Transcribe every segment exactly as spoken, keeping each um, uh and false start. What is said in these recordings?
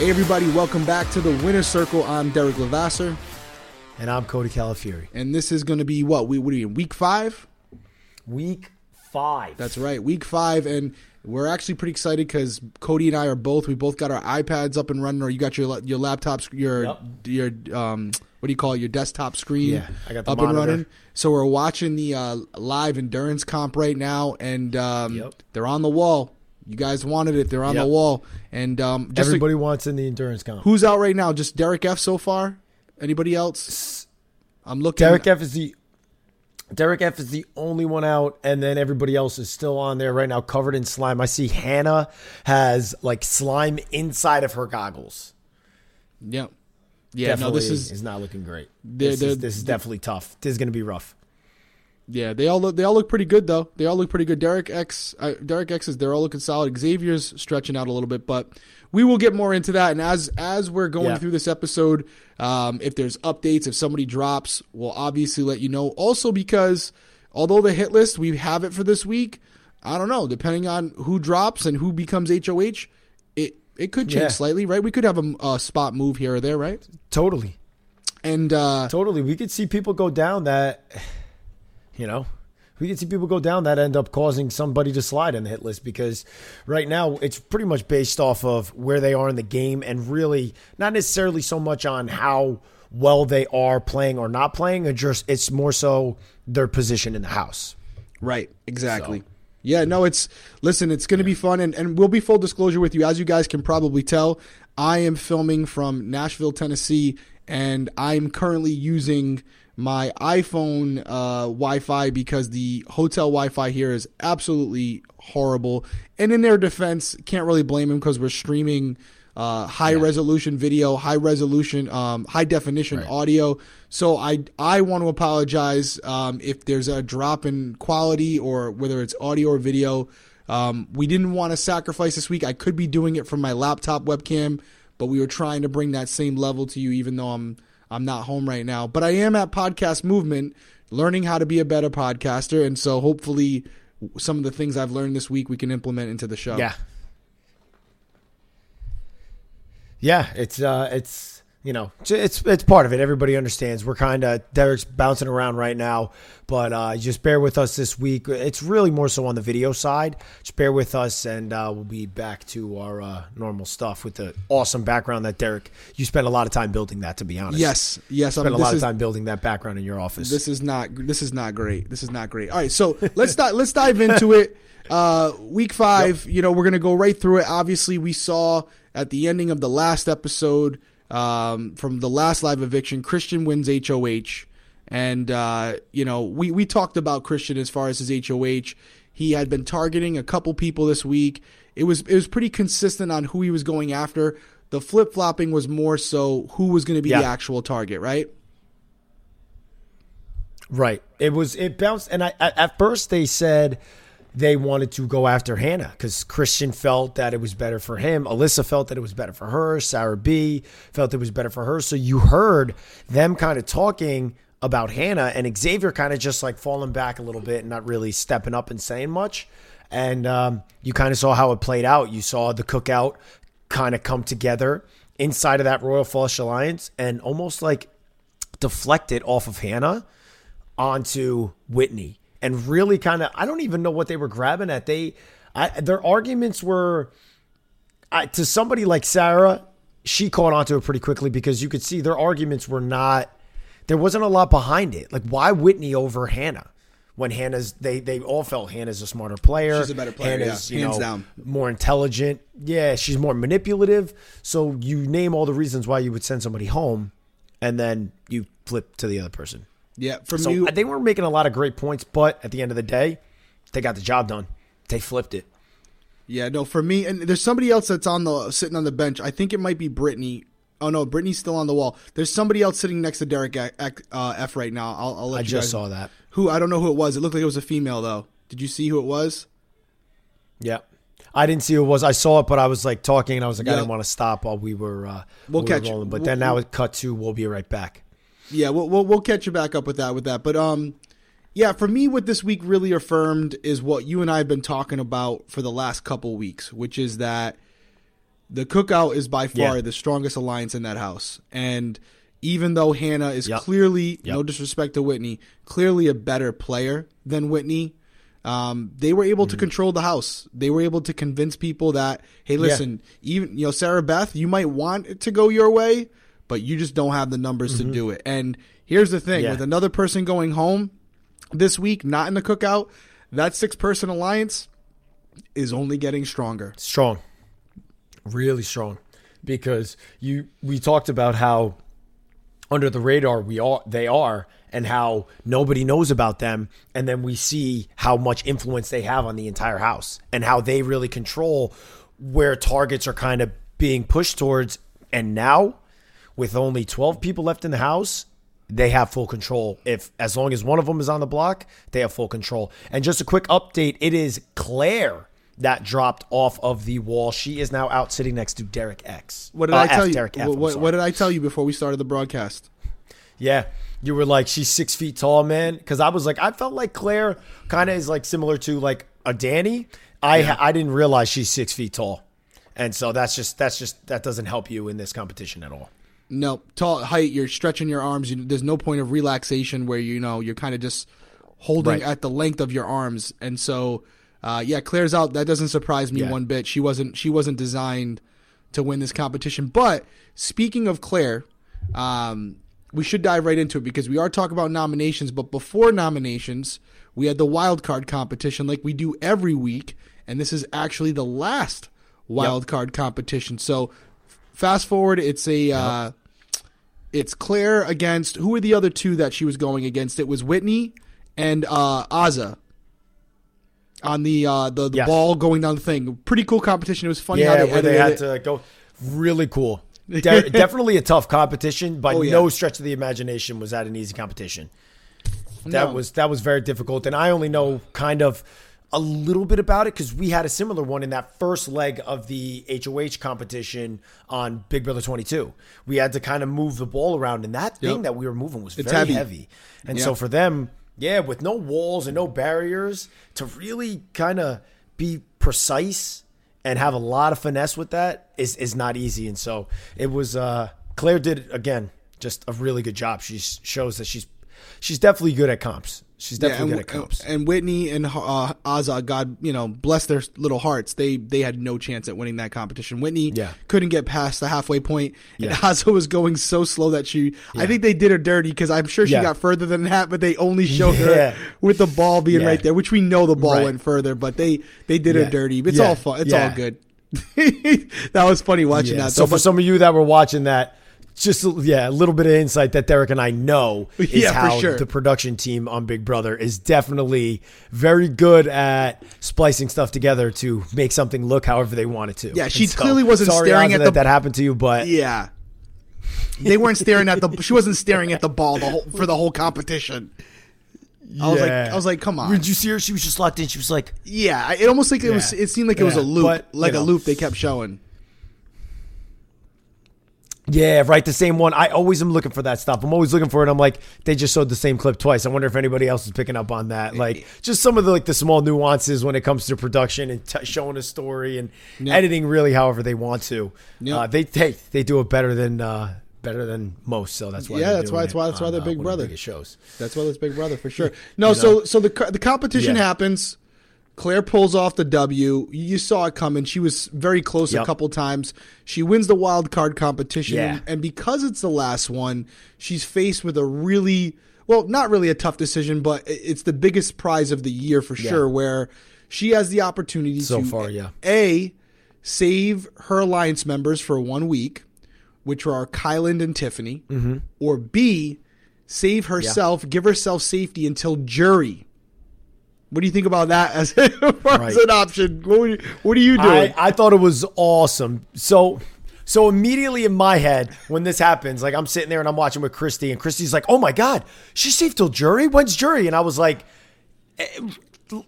Hey everybody, welcome back to the Winner's Circle. I'm Derek Levasseur. And I'm Cody Califieri. And this is going to be what? We, what are you, week five? Week five. That's right, week five. And we're actually pretty excited because Cody and I are both, we both got our iPads up and running, or you got your your laptops, your, yep. your um, what do you call it, your desktop screen yeah, I got the up monitor. And running. So we're watching the uh, live endurance comp right now, and um, yep. they're on the wall. You guys wanted it. They're on yep. the wall. And um, just everybody like, wants in the endurance comp. Who's out right now? Just Derek F so far? Anybody else? I'm looking. Derek F is the Derek F is the only one out, and then everybody else is still on there right now, covered in slime. I see Hannah has like slime inside of her goggles. Yeah, yeah. Definitely no, this is, is not looking great. They're, this, they're, is, this is definitely tough. This is going to be rough. Yeah, they all look, they all look pretty good though. They all look pretty good. Derek X, uh, Derek X is they're all looking solid. Xavier's stretching out a little bit, but we will get more into that. And as as we're going yeah. through this episode, um, if there's updates, if somebody drops, we'll obviously let you know. Also, because although the hit list we have it for this week, I don't know. Depending on who drops and who becomes H O H, it it could change yeah. slightly, right? We could have a, a spot move here or there, right? Totally, and uh, totally, we could see people go down that. You know, we can see people go down that end up causing somebody to slide in the hit list because right now it's pretty much based off of where they are in the game and really not necessarily so much on how well they are playing or not playing. Or just it's more so their position in the house. Right. Exactly. So. Yeah. No, it's listen, it's going to yeah. be fun. And, and we'll be full disclosure with you. As you guys can probably tell, I am filming from Nashville, Tennessee, and I'm currently using my iPhone uh, Wi-Fi because the hotel Wi-Fi here is absolutely horrible. And in their defense, can't really blame them because we're streaming uh, high yeah. resolution video, high resolution, um, high definition right. audio. So I I want to apologize um, if there's a drop in quality or whether it's audio or video. Um, we didn't want to sacrifice this week. I could be doing it from my laptop webcam, but we were trying to bring that same level to you, even though I'm. I'm not home right now, but I am at Podcast Movement learning how to be a better podcaster. And so hopefully some of the things I've learned this week we can implement into the show. Yeah. Yeah. It's, uh, it's, you know, it's, it's part of it. Everybody understands. We're kind of, Derek's bouncing around right now, but uh, just bear with us this week. It's really more so on the video side. Just bear with us, and uh, we'll be back to our uh, normal stuff with the awesome background that, Derek, you spent a lot of time building that, to be honest. Yes, yes. You spent I mean, a lot is, of time building that background in your office. This is not, this is not great. This is not great. All right, so let's, not, let's dive into it. Uh, week five, yep. you know, we're going to go right through it. Obviously, we saw at the ending of the last episode, Um, from the last live eviction, Christian wins H O H, and uh, you know we we talked about Christian as far as his H O H. He had been targeting a couple people this week. It was it was pretty consistent on who he was going after. The flip flopping was more so who was going to be yeah. the actual target, right? Right. It was it bounced, and I, I at first they said they wanted to go after Hannah because Christian felt that it was better for him. Alyssa felt that it was better for her. Sarah B felt it was better for her. So you heard them kind of talking about Hannah, and Xavier kind of just like falling back a little bit and not really stepping up and saying much. And um, you kind of saw how it played out. You saw the cookout kind of come together inside of that Royal Flush Alliance and almost like deflect it off of Hannah onto Whitney. And really kind of, I don't even know what they were grabbing at. They, I, their arguments were, I, to somebody like Sarah, she caught onto it pretty quickly because you could see their arguments were not, there wasn't a lot behind it. Like, why Whitney over Hannah? When Hannah's, they they all felt Hannah's a smarter player. She's a better player, Hannah's, yeah. you know, hands down. More intelligent. Yeah, she's more manipulative. So you name all the reasons why you would send somebody home, and then you flip to the other person. Yeah, from so you, they were making a lot of great points, but at the end of the day, they got the job done. They flipped it. Yeah, no, for me, and there's somebody else that's on the sitting on the bench. I think it might be Brittany. Oh no, Brittany's still on the wall. There's somebody else sitting next to Derek F right now. I'll, I'll let I you just guys, saw that. Who I don't know who it was. It looked like it was a female though. Did you see who it was? Yeah. I didn't see who it was. I saw it, but I was like talking, and I was like, yeah. I didn't want to stop while we were. Uh, we'll we catch. Were rolling. But we'll, then now it cut to. We'll be right back. Yeah, we'll, we'll we'll catch you back up with that with that. But um, yeah, for me, what this week really affirmed is what you and I have been talking about for the last couple weeks, which is that The Cookout is by far yeah. the strongest alliance in that house. And even though Hannah is yep. clearly, yep. no disrespect to Whitney, clearly a better player than Whitney, um, they were able mm. to control the house. They were able to convince people that, hey, listen, yeah. even you know Sarah Beth, you might want it to go your way, but you just don't have the numbers mm-hmm. to do it. And here's the thing. Yeah. With another person going home this week, not in the Cookout, that six-person alliance is only getting stronger. Strong. Really strong. Because you we talked about how under the radar we are they are and how nobody knows about them, and then we see how much influence they have on the entire house and how they really control where targets are kind of being pushed towards. And now with only twelve people left in the house, they have full control. If as long as one of them is on the block, they have full control. And just a quick update, it is Claire that dropped off of the wall. She is now out sitting next to Derek X. What did uh, I tell F, you? Derek F, what, what did I tell you before we started the broadcast? Yeah, you were like, she's six feet tall, man. Because I was like, I felt like Claire kind of is like similar to like a Danny. I yeah. I didn't realize she's six feet tall, and so that's just that's just that doesn't help you in this competition at all. No, tall height. You're stretching your arms. You, there's no point of relaxation where you know you're kind of just holding right. at the length of your arms, and so. Uh, yeah, Claire's out. That doesn't surprise me yeah. one bit. She wasn't she wasn't designed to win this competition. But speaking of Claire, um, we should dive right into it because we are talking about nominations. But before nominations, we had the wild card competition like we do every week. And this is actually the last wild yep. card competition. So fast forward, it's a yep. uh, it's Claire against who were the other two that she was going against? It was Whitney and uh, Azah. On the uh, the, the yes. ball going down the thing. Pretty cool competition. It was funny yeah, how they, where they had it. to go. Really cool. De- definitely a tough competition, but oh, yeah. no stretch of the imagination was that an easy competition. That no. was that was very difficult, and I only know kind of a little bit about it because we had a similar one in that first leg of the H O H competition on Big Brother twenty-two. We had to kind of move the ball around, and that thing yep. that we were moving was it's very heavy. heavy. And yep. so for them... Yeah, with no walls and no barriers, to really kind of be precise and have a lot of finesse with that is, is not easy. And so it was uh, Claire did, again, just a really good job. She shows that she's she's definitely good at comps. She's definitely yeah, and, good at comps. And Whitney and uh, Azah, God, you know, bless their little hearts. They they had no chance at winning that competition. Whitney yeah. couldn't get past the halfway point, and yeah. Azah was going so slow that she. Yeah. I think they did her dirty because I'm sure she yeah. got further than that, but they only showed yeah. her with the ball being yeah. right there, which we know the ball right. went further, but they they did yeah. her dirty. It's yeah. all fun. It's yeah. all good. That was funny watching yeah. that. So, so for some of you that were watching that. Just, yeah, a little bit of insight that Derek and I know is yeah, how sure. the production team on Big Brother is definitely very good at splicing stuff together to make something look however they want it to. Yeah, she and clearly so, wasn't sorry, staring Azah, at the... that, that happened to you, but... Yeah. They weren't staring at the... She wasn't staring at the ball the whole, for the whole competition. Yeah. I was like, I was like, come on. Did you see her? She was just locked in. She was like... Yeah, it almost like it yeah. was. It seemed like yeah. it was a loop, but, like know. a loop they kept showing. Yeah, right. The same one. I always am looking for that stuff. I'm always looking for it. I'm like, they just showed the same clip twice. I wonder if anybody else is picking up on that. Like, just some of the like the small nuances when it comes to production and t- showing a story and yep. editing really however they want to. Yep. Uh, they they they do it better than uh, better than most. So that's why. Yeah, that's why. That's why. That's why they're Big Brother shows. That's why that's Big Brother for sure. No, you know? so so the the competition yeah. happens. Claire pulls off the W. You saw it coming. She was very close yep. a couple times. She wins the wild card competition. Yeah. And because it's the last one, she's faced with a really, well, not really a tough decision, but it's the biggest prize of the year for yeah. sure, where she has the opportunity so to far, yeah. A, save her alliance members for one week, which are Kyland and Tiffany, mm-hmm. or B, save herself, yeah. give herself safety until jury. What do you think about that as, as right. an option? What, you, what are you doing? I, I thought it was awesome. So so immediately in my head, when this happens, like I'm sitting there and I'm watching with Christy, and Christy's like, oh, my God, she's safe till jury? When's jury? And I was like,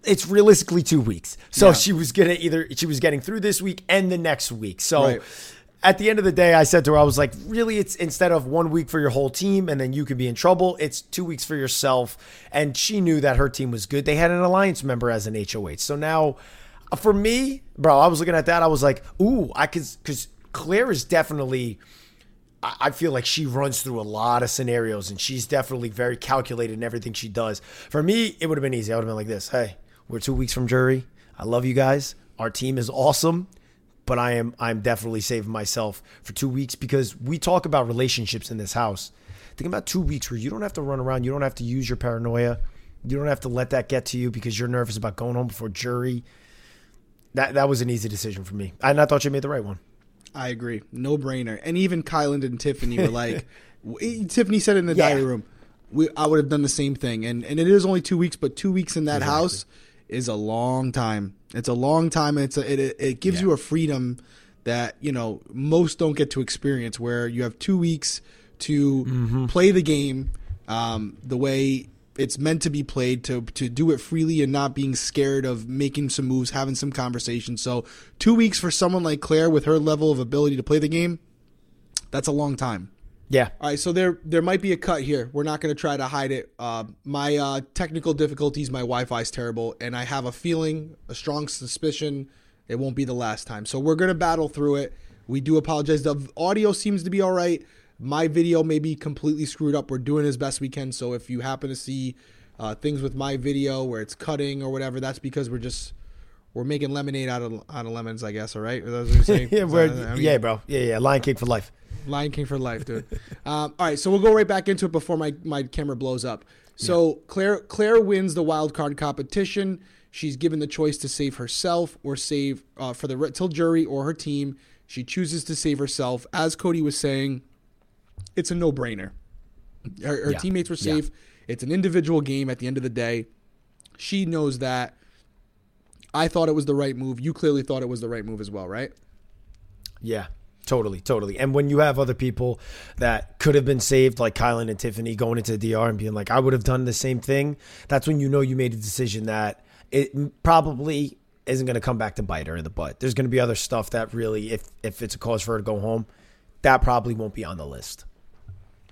it's realistically two weeks. So yeah. she was gonna either she was getting through this week and the next week. So right. at the end of the day, I said to her, I was like, really, it's instead of one week for your whole team and then you could be in trouble, it's two weeks for yourself. And she knew that her team was good. They had an alliance member as an H O H. So now for me, bro, I was looking at that. I was like, ooh, I could, because Claire is definitely, I feel like she runs through a lot of scenarios, and she's definitely very calculated in everything she does. For me, it would have been easy. I would have been like this. Hey, we're two weeks from jury. I love you guys. Our team is awesome. But I am I'm definitely saving myself for two weeks because we talk about relationships in this house. Think about two weeks where you don't have to run around. You don't have to use your paranoia. You don't have to let that get to you because you're nervous about going home before jury. That that was an easy decision for me. And I thought you made the right one. I agree. No brainer. And even Kyland and Tiffany were like, Tiffany said in the yeah. diary room, we, I would have done the same thing. And and it is only two weeks, but two weeks in that exactly. house is a long time. It's a long time. And it's a, it, it gives yeah. you a freedom that, you know, most don't get to experience, where you have two weeks to mm-hmm. play the game um, the way it's meant to be played, to to do it freely and not being scared of making some moves, having some conversations. So two weeks for someone like Claire with her level of ability to play the game, that's a long time. Yeah. All right, so there there might be a cut here. We're not going to try to hide it. Uh, my uh, technical difficulties, my Wi-Fi is terrible, and I have a feeling, a strong suspicion, it won't be the last time. So we're going to battle through it. We do apologize. The audio seems to be all right. My video may be completely screwed up. We're doing as best we can. So if you happen to see uh, things with my video where it's cutting or whatever, that's because we're just... We're making lemonade out of out of lemons, I guess. All right, that's what you're saying. yeah, we're, I mean, yeah, bro. Yeah, yeah. Lion King for life. Lion King for life, dude. um, all right, so we'll go right back into it before my, my camera blows up. So yeah. Claire Claire wins the wild card competition. She's given the choice to save herself or save uh, for the till jury or her team. She chooses to save herself. As Cody was saying, it's a no brainer. Her, her yeah. teammates were safe. Yeah. It's an individual game at the end of the day. She knows that. I thought it was the right move. You clearly thought it was the right move as well, right? Yeah, totally, totally. And when you have other people that could have been saved, like Kylan and Tiffany going into the D R and being like, I would have done the same thing, that's when you know you made a decision that it probably isn't going to come back to bite her in the butt. There's going to be other stuff that really, if if it's a cause for her to go home, that probably won't be on the list.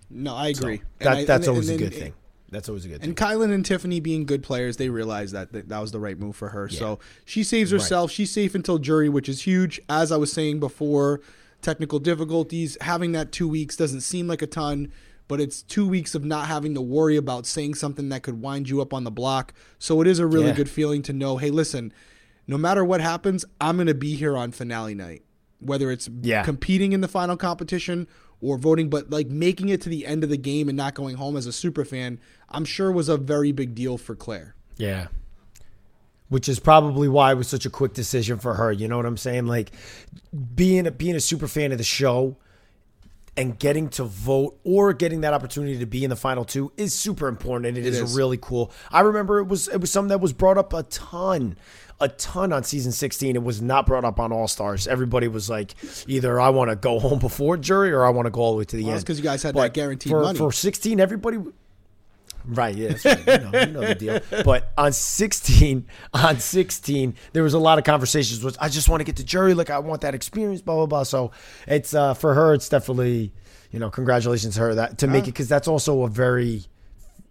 No, I agree. So that, I, that's and, always and, and, a good and, thing. That's always a good thing. And Kylan and Tiffany being good players, they realized that that, that was the right move for her. Yeah. So she saves herself. Right. She's safe until jury, which is huge. As I was saying before, technical difficulties, having that two weeks doesn't seem like a ton, but it's two weeks of not having to worry about saying something that could wind you up on the block. So it is a really yeah. good feeling to know, hey, listen, no matter what happens, I'm going to be here on finale night, whether it's yeah. competing in the final competition or voting, but like making it to the end of the game and not going home as a super fan, I'm sure was a very big deal for Claire. Yeah. Which is probably why it was such a quick decision for her. You know what I'm saying? Like being a, being a super fan of the show and getting to vote or getting that opportunity to be in the final two is super important. And it, it is, is really cool. I remember it was, it was something that was brought up a ton A ton on season sixteen. It was not brought up on All Stars. Everybody was like, either I want to go home before jury or I want to go all the way to the well, end. That's because you guys had but that guaranteed for, money. For sixteen, everybody. Right, yeah, that's right. you, know, you know the deal. But on sixteen, on sixteen, there was a lot of conversations with, I just want to get to jury. Like, I want that experience, blah, blah, blah. So it's uh, for her, it's definitely, you know, congratulations to her that to make uh, it, because that's also a very,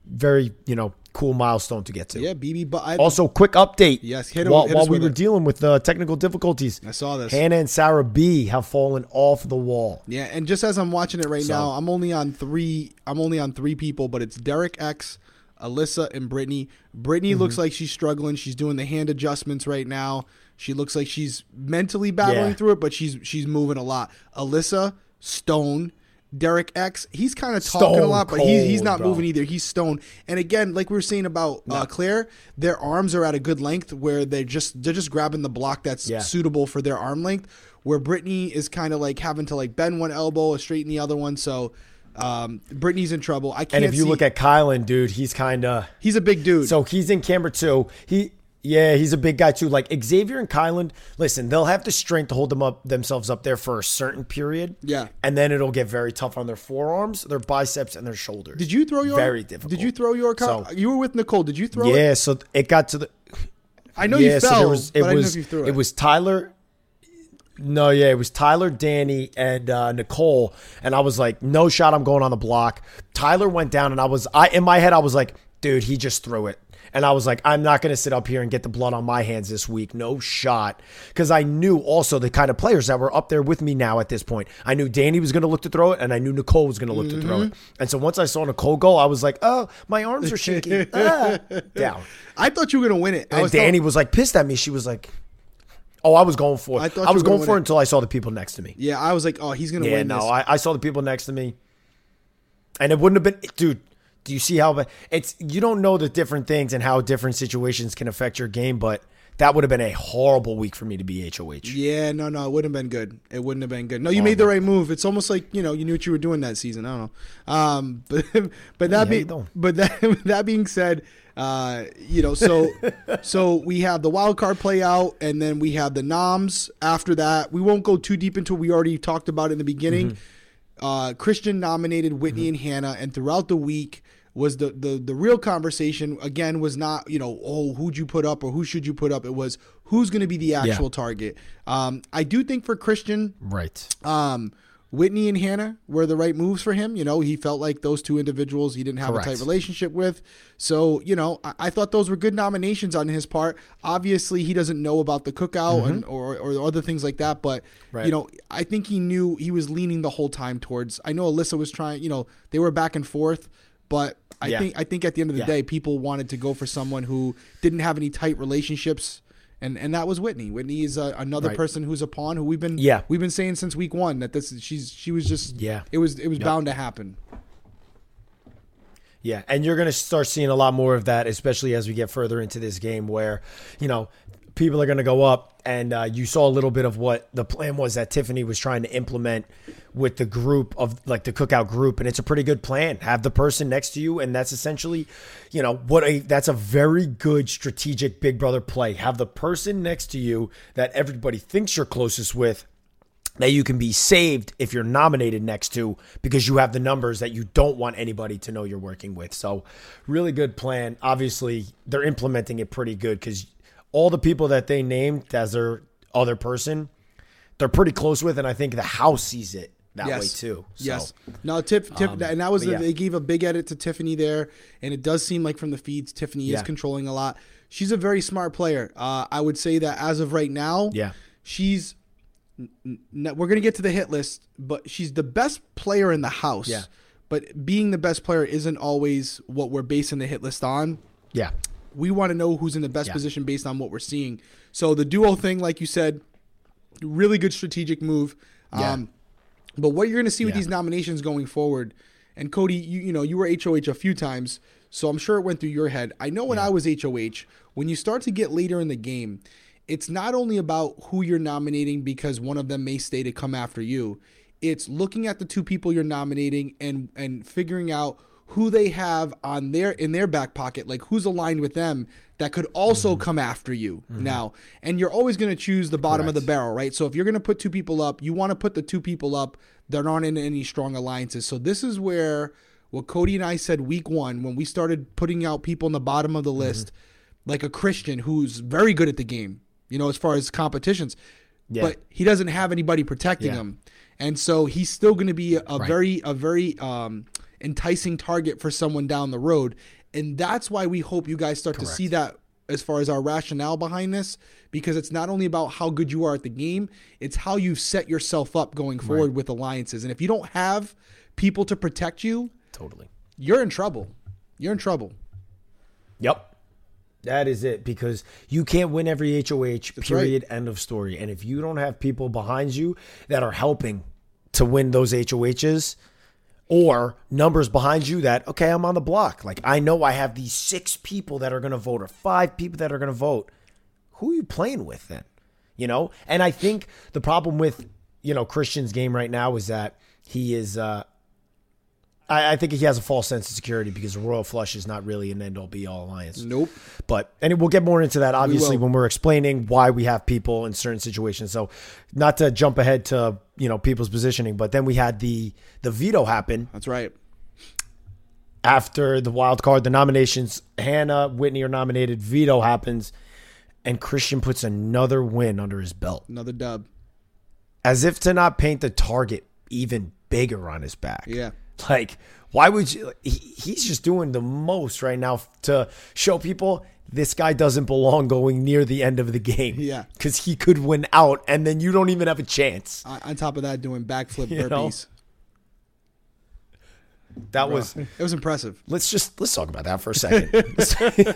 very, you know, cool milestone to get to. Yeah, B B. But I, also, quick update. Yes, hit him, while, hit while we were it. dealing with the technical difficulties. I saw this. Hannah and Sarah B have fallen off the wall. Yeah, and just as I'm watching it right so. now, I'm only on three. I'm only on three people, but it's Derek X, Alyssa, and Brittany. Brittany mm-hmm. looks like she's struggling. She's doing the hand adjustments right now. She looks like she's mentally battling yeah. through it, but she's she's moving a lot. Alyssa, stone. Derek X, he's kind of talking stone a lot, but cold, he's, he's not bro. moving either. He's stoned. And again, like we were saying about no. uh, Claire, their arms are at a good length where they're just they're just grabbing the block that's yeah. suitable for their arm length, where Brittany is kind of like having to like bend one elbow or straighten the other one. So um, Brittany's in trouble. I can't And if you see, look at Kylan, dude, he's kind of... He's a big dude. So he's in camera too. He... Yeah, he's a big guy too. Like Xavier and Kyland, listen, they'll have the strength to hold them up themselves up there for a certain period. Yeah. And then it'll get very tough on their forearms, their biceps, and their shoulders. Did you throw your very difficult? Did you throw your so, you were with Nicole. Did you throw yeah, it? Yeah, so it got to the I know yeah, you fell. So there was, it but was I know if you threw it. It was Tyler. No, yeah, it was Tyler, Danny, and uh, Nicole. And I was like, no shot, I'm going on the block. Tyler went down and I was I in my head I was like, dude, he just threw it. And I was like, I'm not going to sit up here and get the blood on my hands this week. No shot. Because I knew also the kind of players that were up there with me now at this point. I knew Danny was going to look to throw it, and I knew Nicole was going to look mm-hmm. to throw it. And so once I saw Nicole go, I was like, oh, my arms are shaking. ah, down. I thought you were going to win it. And Danny thought- was like pissed at me. She was like... Oh, I was going for it. I, I was going for it until I saw the people next to me. Yeah, I was like, oh, he's going to yeah, win no, this. Yeah, no, I, I saw the people next to me. And it wouldn't have been, dude, do you see how, it's, you don't know the different things and how different situations can affect your game, but that would have been a horrible week for me to be H O H. Yeah, no, no, it wouldn't have been good. It wouldn't have been good. No, you oh, made the right move. It's almost like, you know, you knew what you were doing that season. I don't know. Um, but but that, yeah, be, but that, that being said, Uh, you know, so so we have the wild card play out, and then we have the noms after that. We won't go too deep into what we already talked about in the beginning. Mm-hmm. Uh, Christian nominated Whitney mm-hmm. and Hannah, and throughout the week was the, the, the real conversation, again, was not, you know, oh, who'd you put up or who should you put up? It was who's going to be the actual yeah. target. Um, I do think for Christian, right. Um, Whitney and Hannah were the right moves for him. You know, he felt like those two individuals he didn't have Correct. a tight relationship with. So, you know, I, I thought those were good nominations on his part. Obviously, he doesn't know about the cookout mm-hmm. and, or, or other things like that. But, right. you know, I think he knew he was leaning the whole time towards. I know Alyssa was trying, you know, they were back and forth. But I, yeah. think, I think at the end of the yeah. day, people wanted to go for someone who didn't have any tight relationships. And and that was Whitney. Whitney is uh, another right. person who's a pawn who we've been yeah. we've been saying since week one that this she's she was just yeah it was it was yep. bound to happen. Yeah, and you're gonna start seeing a lot more of that, especially as we get further into this game, where you know people are gonna go up, and uh, you saw a little bit of what the plan was that Tiffany was trying to implement with the group of like the cookout group, and it's a pretty good plan. Have the person next to you, and that's essentially, you know, what a that's a very good strategic Big Brother play. Have the person next to you that everybody thinks you're closest with, that you can be saved if you're nominated next to, because you have the numbers that you don't want anybody to know you're working with. So really good plan. Obviously, they're implementing it pretty good, because all the people that they named as their other person, they're pretty close with, and I think the house sees it that yes. way too. So, yes. No, Tiff, Tiff um, and that was, a, yeah. they gave a big edit to Tiffany there, and it does seem like from the feeds, Tiffany yeah. is controlling a lot. She's a very smart player. Uh, I would say that as of right now, yeah. she's... we're going to get to the hit list, but she's the best player in the house. Yeah. But being the best player isn't always what we're basing the hit list on. Yeah. We want to know who's in the best yeah. position based on what we're seeing. So the duo thing, like you said, really good strategic move. Yeah. Um, but what you're going to see yeah. with these nominations going forward, and Cody, you, you know, you were H O H a few times, so I'm sure it went through your head. I know when yeah. I was H O H, when you start to get later in the game, it's not only about who you're nominating because one of them may stay to come after you. It's looking at the two people you're nominating and and figuring out who they have on their in their back pocket, like who's aligned with them that could also mm-hmm. come after you mm-hmm. now. And you're always going to choose the bottom Correct. of the barrel, right? So if you're going to put two people up, you want to put the two people up that aren't in any strong alliances. So this is where what Cody and I said week one, when we started putting out people in the bottom of the list, mm-hmm. like a Christian who's very good at the game, you know, as far as competitions, yeah. but he doesn't have anybody protecting yeah. him. And so he's still going to be a right. very, a very um, enticing target for someone down the road. And that's why we hope you guys start Correct. to see that as far as our rationale behind this, because it's not only about how good you are at the game, it's how you set yourself up going forward right. with alliances. And if you don't have people to protect you, totally, you're in trouble. You're in trouble. Yep. That is it, because you can't win every H O H, period, right. end of story. And if you don't have people behind you that are helping to win those H O Hs, or numbers behind you that, okay, I'm on the block. Like, I know I have these six people that are going to vote or five people that are going to vote. Who are you playing with then? You know? And I think the problem with, you know, Christian's game right now is that he is uh, – I think he has a false sense of security, because the Royal Flush is not really an end-all, be-all alliance. Nope. But and we'll get more into that, obviously, we when we're explaining why we have people in certain situations. So not to jump ahead to, you know, people's positioning, but then we had the the veto happen. That's right. After the wild card, the nominations, Hannah, Whitney are nominated, veto happens, and Christian puts another win under his belt. Another dub. As if to not paint the target even bigger on his back. Yeah. Like, why would you? He, he's just doing the most right now to show people this guy doesn't belong going near the end of the game. Yeah. Because he could win out, and then you don't even have a chance. On top of that, doing backflip you burpees. Know? That Bro. was... It was impressive. Let's just... Let's talk about that for a second.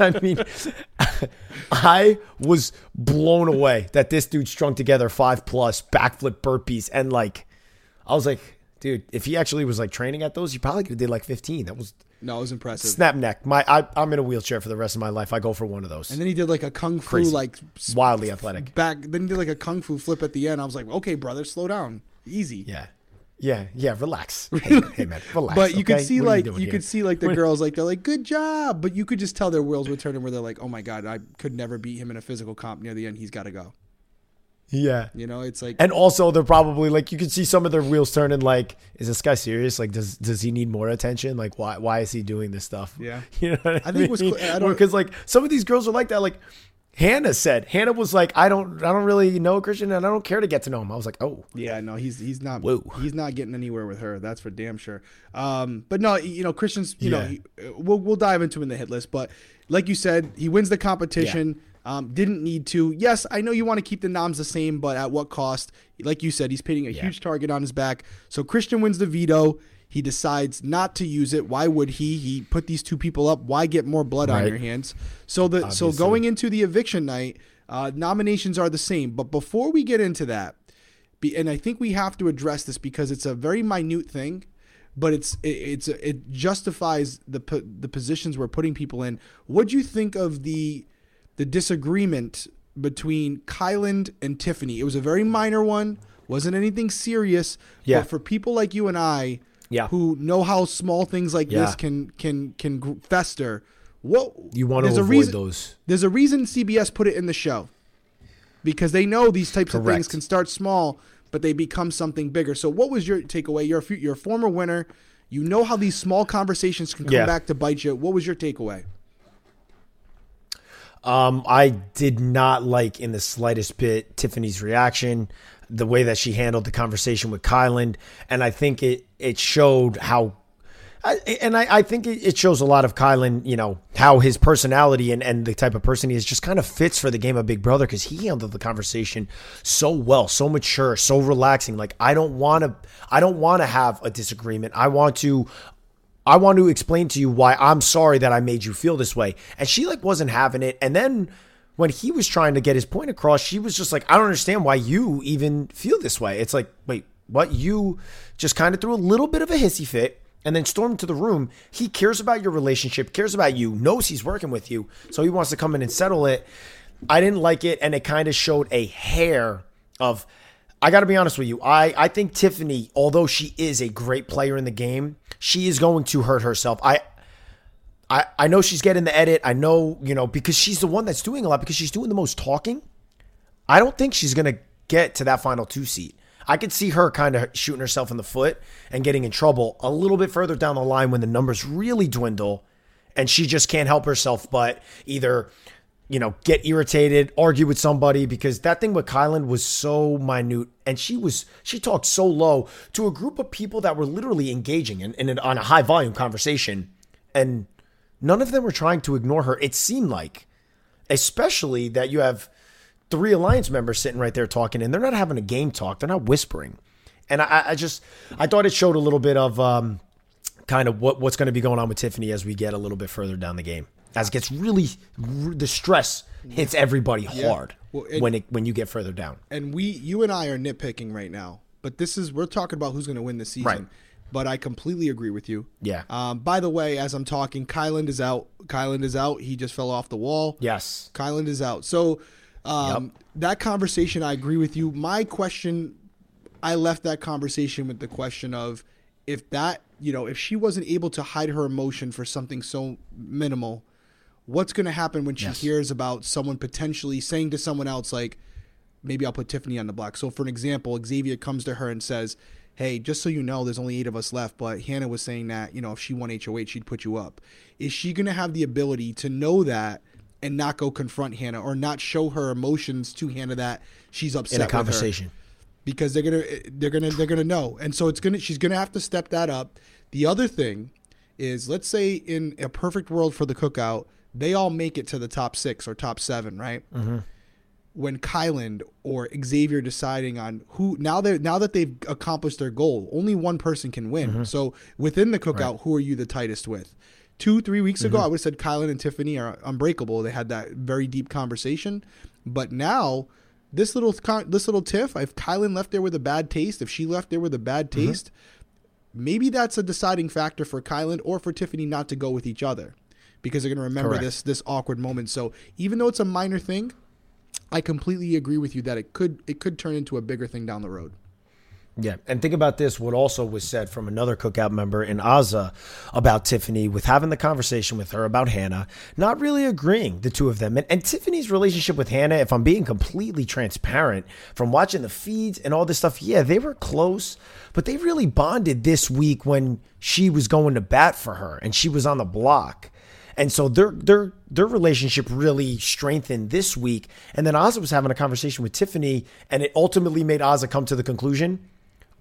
I mean, I was blown away that this dude strung together five-plus backflip burpees, and, like, I was like, dude, if he actually was, like, training at those, he probably could have did, like, fifteen. That was... No, it was impressive. Snap neck. My, I, I'm in a wheelchair for the rest of my life. I go for one of those. And then he did like a kung fu, Crazy. like wildly athletic. Back. Then he did like a kung fu flip at the end. I was like, okay, brother, slow down, easy. Yeah, yeah, yeah. Relax. Hey, hey man, relax. But you okay? could see what like you, you could see like the girls like they're like good job, but you could just tell their wheels were turning where they're like, oh my god, I could never beat him in a physical comp near the end. He's got to go. Yeah. You know, it's like. And also they're probably like, you can see some of their wheels turning like, is this guy serious? Like, does does he need more attention? Like, why why is he doing this stuff? Yeah. You know what I, I mean? think what's cool, I don't Because like some of these girls are like that. Like Hannah said, Hannah was like, I don't I don't really know Christian and I don't care to get to know him. I was like, oh. Yeah, no, he's he's not. Whoa. He's not getting anywhere with her. That's for damn sure. Um, But no, you know, Christian's, you yeah. know, he, we'll, we'll dive into him in the hit list. But like you said, he wins the competition. Yeah. Um, didn't need to. Yes, I know you want to keep the noms the same, but at what cost? Like you said, he's painting a yeah. huge target on his back. So Christian wins the veto. He decides not to use it. Why would he? He put these two people up. Why get more blood right. on your hands? So the Obviously. so going into the eviction night, uh, nominations are the same. But before we get into that, be, and I think we have to address this because it's a very minute thing. But it's it, it's it justifies the the positions we're putting people in. What do you think of the the disagreement between Kyland and Tiffany? It was a very minor one. Wasn't anything serious. Yeah. But for people like you and I yeah. who know how small things like yeah. this can can can fester, what you want to avoid reason, those. There's a reason C B S put it in the show. Because they know these types Correct. of things can start small, but they become something bigger. So what was your takeaway? You're a, you're a former winner. You know how these small conversations can come yeah. back to bite you. What was your takeaway? Um, I did not like in the slightest bit Tiffany's reaction, the way that she handled the conversation with Kyland. And I think it, it showed how, I, and I, I think it shows a lot of Kyland, you know, how his personality and, and the type of person he is just kind of fits for the game of Big Brother because he handled the conversation so well, so mature, so relaxing. Like, I don't want to, I don't want to have a disagreement. I want to I want to explain to you why I'm sorry that I made you feel this way. And she like wasn't having it. And then when he was trying to get his point across, she was just like, I don't understand why you even feel this way. It's like, wait, what? You just kind of threw a little bit of a hissy fit and then stormed to the room. He cares about your relationship, cares about you, knows he's working with you. So he wants to come in and settle it. I didn't like it. And it kind of showed a hair of, I got to be honest with you. I, I think Tiffany, although she is a great player in the game, she is going to hurt herself. I, I I know she's getting the edit. I know, you know, because she's the one that's doing a lot because she's doing the most talking. I don't think she's going to get to that final two seat. I could see her kind of shooting herself in the foot and getting in trouble a little bit further down the line when the numbers really dwindle and she just can't help herself but either, you know, get irritated, argue with somebody, because that thing with Kyland was so minute and she was, she talked so low to a group of people that were literally engaging in, in an, on a high volume conversation. And none of them were trying to ignore her. It seemed like, especially that you have three Alliance members sitting right there talking and they're not having a game talk. They're not whispering. And I, I just, I thought it showed a little bit of um, kind of what, what's going to be going on with Tiffany as we get a little bit further down the game. As it gets really, the stress hits everybody yeah. hard well, it, when it when you get further down. And we, you and I are nitpicking right now, but this is, we're talking about who's going to win this season. Right. But I completely agree with you. Yeah. Um, by the way, as I'm talking, Kyland is out. Kyland is out. He just fell off the wall. Yes. Kyland is out. So um, yep. that conversation, I agree with you. My question, I left that conversation with the question of if that, you know, if she wasn't able to hide her emotion for something so minimal, what's going to happen when she yes. hears about someone potentially saying to someone else, like, maybe I'll put Tiffany on the block. So for an example, Xavier comes to her and says, hey, just so you know, there's only eight of us left, but Hannah was saying that, you know, if she won H O H, she'd put you up. Is she going to have the ability to know that and not go confront Hannah or not show her emotions to Hannah that she's upset in a conversation? With her? Because they're going to, they're going to, they're going to know. And so it's going to, she's going to have to step that up. The other thing is, let's say in a perfect world for the cookout, they all make it to the top six or top seven, right? Mm-hmm. When Kyland or Xavier deciding on who, now they now that they've accomplished their goal, only one person can win. Mm-hmm. So within the cookout, right. Who are you the tightest with? Two, three weeks mm-hmm. ago, I would have said Kyland and Tiffany are unbreakable. They had that very deep conversation. But now, this little this little tiff, if Kyland left there with a bad taste, if she left there with a bad taste, mm-hmm. maybe that's a deciding factor for Kyland or for Tiffany not to go with each other, because they're going to remember Correct. this this awkward moment. So even though it's a minor thing, I completely agree with you that it could it could turn into a bigger thing down the road. Yeah, and think about this, what also was said from another cookout member in Azah about Tiffany, with having the conversation with her about Hannah, not really agreeing, the two of them. And, and Tiffany's relationship with Hannah, if I'm being completely transparent, from watching the feeds and all this stuff, yeah, they were close, but they really bonded this week when she was going to bat for her and she was on the block. And so their their their relationship really strengthened this week. And then Azah was having a conversation with Tiffany, and it ultimately made Azah come to the conclusion,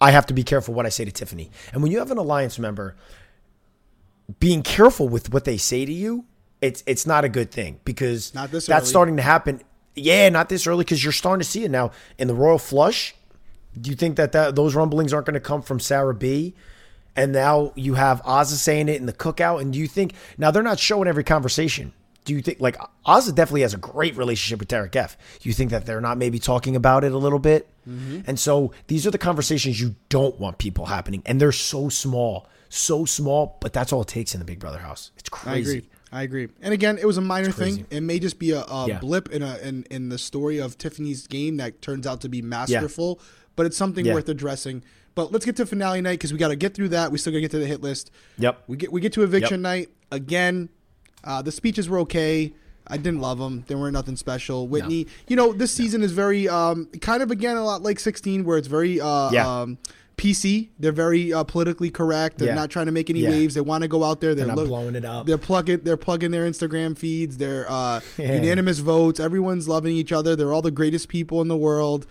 I have to be careful what I say to Tiffany. And when you have an alliance member, being careful with what they say to you, it's it's not a good thing, because that's early. starting to happen. Yeah, not this early, because you're starting to see it now. In the Royal Flush, do you think that, that those rumblings aren't going to come from Sarah B.? And now you have Azah saying it in the cookout. And do you think, now they're not showing every conversation. Do you think, like, Azah definitely has a great relationship with Derek F. Do you think that they're not maybe talking about it a little bit? Mm-hmm. And so these are the conversations you don't want people happening. And they're so small, so small, but that's all it takes in the Big Brother house. It's crazy. I agree. I agree. And again, it was a minor thing. It may just be a, a yeah. blip in, a, in in the story of Tiffany's game that turns out to be masterful, yeah. but it's something yeah. worth addressing. But let's get to finale night, because we got to get through that. We still got to get to the hit list. Yep. We get we get to eviction yep. night again. Uh, the speeches were okay. I didn't love them. They weren't nothing special. Whitney, no. you know, this no. season is very um, kind of, again, a lot like sixteen, where it's very uh, yeah. um, P C. They're very uh, politically correct. They're yeah. not trying to make any yeah. waves. They want to go out there. They're, they're not look, blowing it up. They're plugging. They're plugging their Instagram feeds. They're uh, yeah. unanimous votes. Everyone's loving each other. They're all the greatest people in the world.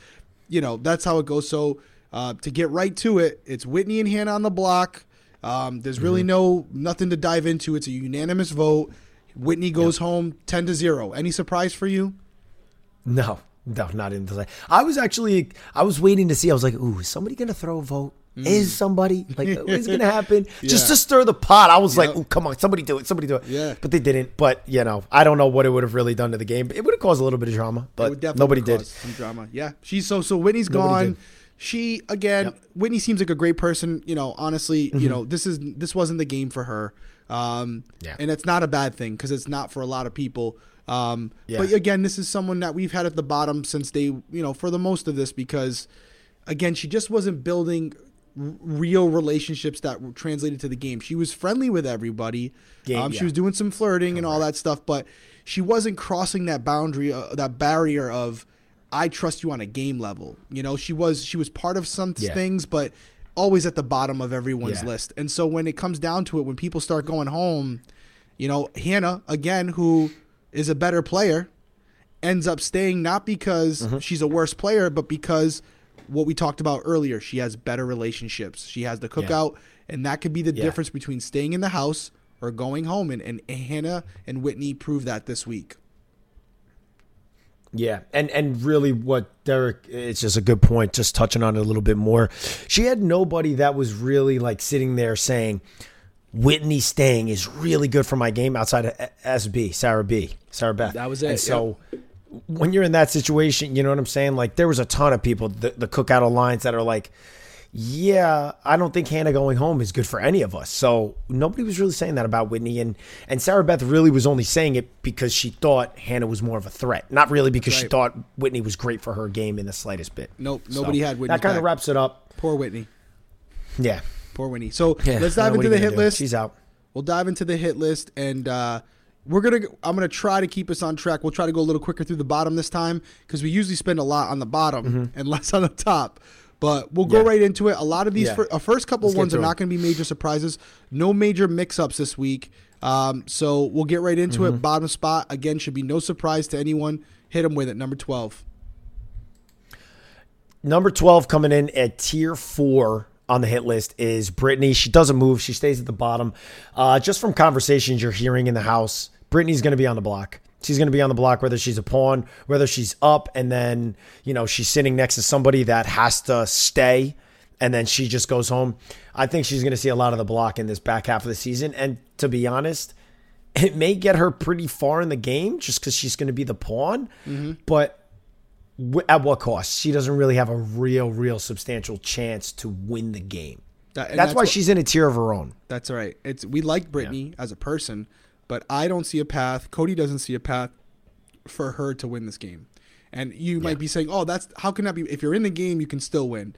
You know, that's how it goes. So. Uh, to get right to it, it's Whitney and Hannah on the block. Um, there's really mm-hmm. no nothing to dive into. It's a unanimous vote. Whitney goes yep. home ten to zero. Any surprise for you? No, no, not in the. I was actually, I was waiting to see. I was like, ooh, is somebody going to throw a vote? Mm. Is somebody like what's going to happen? yeah. Just to stir the pot. I was yep. like, ooh, come on, somebody do it, somebody do it. Yeah. But they didn't. But you know, I don't know what it would have really done to the game. It would have caused a little bit of drama, but nobody did. Some drama. Yeah, she's so so. Whitney's nobody gone. Did. She, again, yep. Whitney seems like a great person. You know, honestly, mm-hmm. you know, this is this wasn't the game for her. Um, yeah. And it's not a bad thing, because it's not for a lot of people. Um, yeah. But, again, this is someone that we've had at the bottom since they, you know, for the most of this, because, again, she just wasn't building r- real relationships that were translated to the game. She was friendly with everybody. Game, um, yeah. She was doing some flirting oh, and all right. that stuff, but she wasn't crossing that boundary, uh, that barrier of, I trust you on a game level. You know, she was she was part of some yeah. things, but always at the bottom of everyone's yeah. list. And so when it comes down to it, when people start going home, you know, Hannah, again, who is a better player, ends up staying, not because mm-hmm. she's a worse player, but because what we talked about earlier, she has better relationships. She has the cookout, yeah. and that could be the yeah. difference between staying in the house or going home. And, and Hannah and Whitney proved that this week. Yeah, and and really what Derek, it's just a good point, just touching on it a little bit more. She had nobody that was really like sitting there saying, Whitney staying is really good for my game, outside of S B, Sarah B, Sarah Beth. That was it. And so yeah. when you're in that situation, you know what I'm saying? Like there was a ton of people, the, the cookout alliance that are like, yeah, I don't think Hannah going home is good for any of us. So nobody was really saying that about Whitney. And, and Sarah Beth really was only saying it because she thought Hannah was more of a threat. Not really because right. she thought Whitney was great for her game in the slightest bit. Nope, nobody so had Whitney. That kind of wraps it up. Poor Whitney. Yeah. Poor Whitney. So yeah. let's dive into the hit do? list. She's out. We'll dive into the hit list, and uh, we're gonna. I'm going to try to keep us on track. We'll try to go a little quicker through the bottom this time, because we usually spend a lot on the bottom mm-hmm. and less on the top. But we'll go yeah. right into it. A lot of these yeah. fir- first couple Let's ones are not going to be major surprises. No major mix-ups this week. Um, so we'll get right into mm-hmm. it. Bottom spot, again, should be no surprise to anyone. Hit them with it. Number twelve. Number twelve coming in at tier four. on the hit list is Brittany. She doesn't move. She stays at the bottom. Uh, just from conversations you're hearing in the house, Brittany's going to be on the block. She's going to be on the block, whether she's a pawn, whether she's up, and then, you know, she's sitting next to somebody that has to stay, and then she just goes home. I think she's going to see a lot of the block in this back half of the season. And to be honest, it may get her pretty far in the game just because she's going to be the pawn. Mm-hmm. But w- at what cost? She doesn't really have a real, real substantial chance to win the game. That, that's, that's why what, she's in a tier of her own. That's right. It's we like Brittany yeah. as a person, but I don't see a path. Cody doesn't see a path for her to win this game. And you yeah. might be saying, oh, that's how can that be? If you're in the game, you can still win.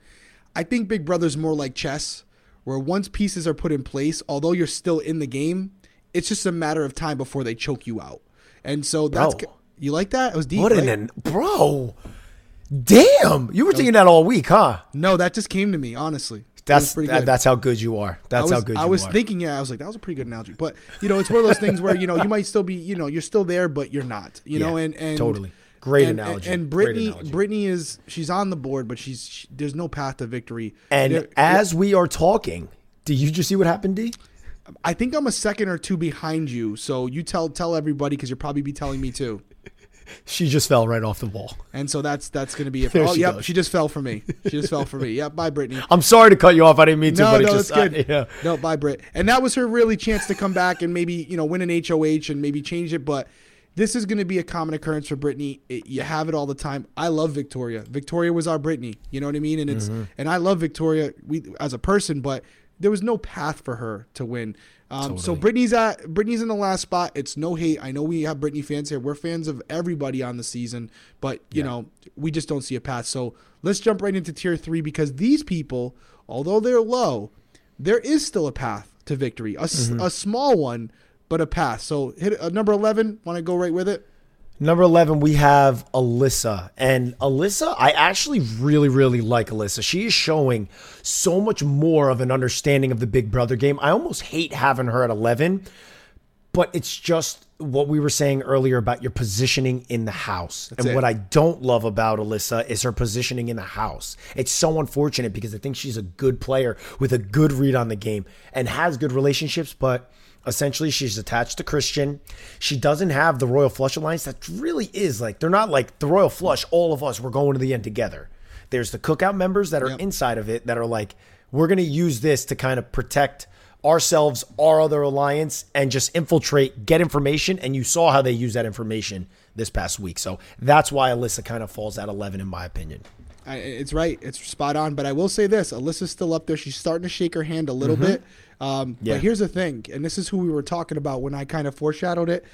I think Big Brother's more like chess, where once pieces are put in place, although you're still in the game, it's just a matter of time before they choke you out. And so that's... Bro. You like that? It was deep, What right? an... Bro. Damn. You were that thinking was, that all week, huh? No, that just came to me, honestly. That's that, that's how good you are. That's was, how good you are. I was are. thinking, yeah, I was like, that was a pretty good analogy. But, you know, it's one of those things where, you know, you might still be, you know, you're still there, but you're not. You yeah, know, and... and totally. Great and, analogy. And, and Brittany, analogy. Brittany is... She's on the board, but she's she, there's no path to victory. And there, as there, we are talking, did you just see what happened, D? I think I'm a second or two behind you, so you tell tell everybody because you'll probably be telling me too. She just fell right off the wall, and so that's that's going to be it. Oh, she yep, goes. she just fell for me. She just fell for me. Yep, bye, Brittany. I'm sorry to cut you off. I didn't mean to. No, but no, it's good. I, yeah. No, bye, Britt. And that was her really chance to come back and maybe you know win an H O H and maybe change it. But this is going to be a common occurrence for Brittany. It, you have it all the time. I love Victoria. Victoria was our Brittany. You know what I mean? And it's mm-hmm. and I love Victoria we as a person, but. There was no path for her to win. Um, totally. So Brittany's at Brittany's in the last spot. It's no hate. I know we have Brittany fans here. We're fans of everybody on the season, but you yeah. know, we just don't see a path. So let's jump right into tier three because these people, although they're low, there is still a path to victory, a, mm-hmm. a small one, but a path. So hit uh, number eleven. Want to go right with it? Number eleven, we have Alyssa. And Alyssa, I actually really, really like Alyssa. She is showing so much more of an understanding of the Big Brother game. I almost hate having her at eleven, but it's just what we were saying earlier about your positioning in the house. That's and it. What I don't love about Alyssa is her positioning in the house. It's so unfortunate because I think she's a good player with a good read on the game and has good relationships, but... Essentially, she's attached to Christian. She doesn't have the Royal Flush Alliance. That really is like, they're not like the Royal Flush. All of us, we're going to the end together. There's the Cookout members that are yep. inside of it that are like, we're going to use this to kind of protect ourselves, our other alliance, and just infiltrate, get information. And you saw how they use that information this past week. So that's why Alyssa kind of falls at eleven, in my opinion. I, it's right. It's spot on. But I will say this. Alyssa's still up there. She's starting to shake her hand a little mm-hmm. bit. Um, yeah. But here's the thing. And this is who we were talking about when I kind of foreshadowed it.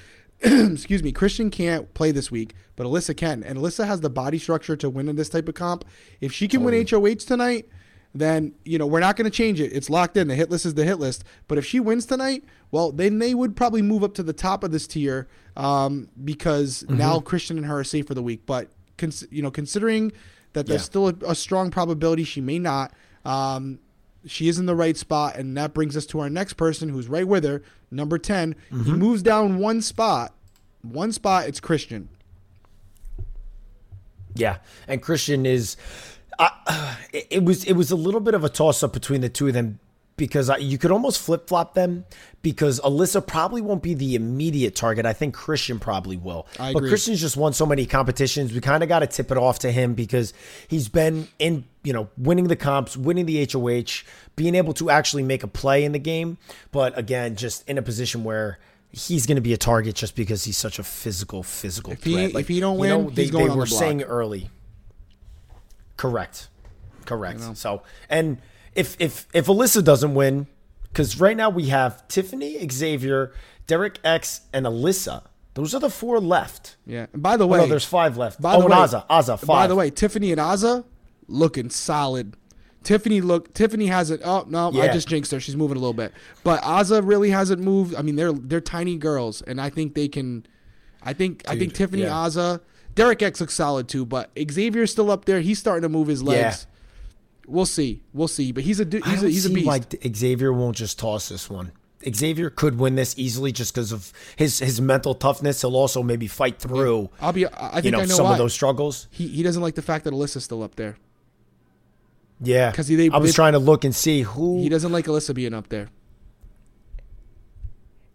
Excuse me. Christian can't play this week, but Alyssa can. And Alyssa has the body structure to win in this type of comp. If she can totally. win H O H tonight, then, you know, we're not going to change it. It's locked in. The hit list is the hit list. But if she wins tonight, well, then they would probably move up to the top of this tier um, because mm-hmm. now Christian and her are safe for the week. But, cons- you know, considering... that there's yeah. still a, a strong probability she may not. Um, she is in the right spot, and that brings us to our next person who's right with her, number ten. Mm-hmm. He moves down one spot. One spot, it's Christian. Yeah, and Christian is uh, – it, it was it was a little bit of a toss-up between the two of them because I, you could almost flip-flop them because Alyssa probably won't be the immediate target. I think Christian probably will. I agree. But Christian's just won so many competitions. We kind of got to tip it off to him because he's been in, you know, winning the comps, winning the H O H, being able to actually make a play in the game. But again, just in a position where he's going to be a target just because he's such a physical, physical if threat. He, like, if he don't win, you know, they, he's going they on were the block. Saying early. Correct. Correct. You know. So, and if if if Alyssa doesn't win, because right now we have Tiffany, Xavier, Derek X, and Alyssa. Those are the four left. Yeah. And by the way, oh, no, there's five left. By oh, the and way, Azah, Azah, five. By the way, Tiffany and Azah looking solid. Tiffany look. Tiffany hasn't. Oh no, yeah. I just jinxed her. She's moving a little bit, but Azah really hasn't moved. I mean, they're they're tiny girls, and I think they can. I think Dude, I think Tiffany, yeah. Azah, Derek X looks solid too, but Xavier's still up there. He's starting to move his legs. Yeah. We'll see. We'll see. But he's a he's I don't a, he's see a beast. Why Xavier won't just toss this one. Xavier could win this easily just because of his his mental toughness. He'll also maybe fight through. I'll be. I think you know, I know some why. of those struggles. He he doesn't like the fact that Alyssa's still up there. Yeah, because I was they, trying to look and see who. He doesn't like Alyssa being up there.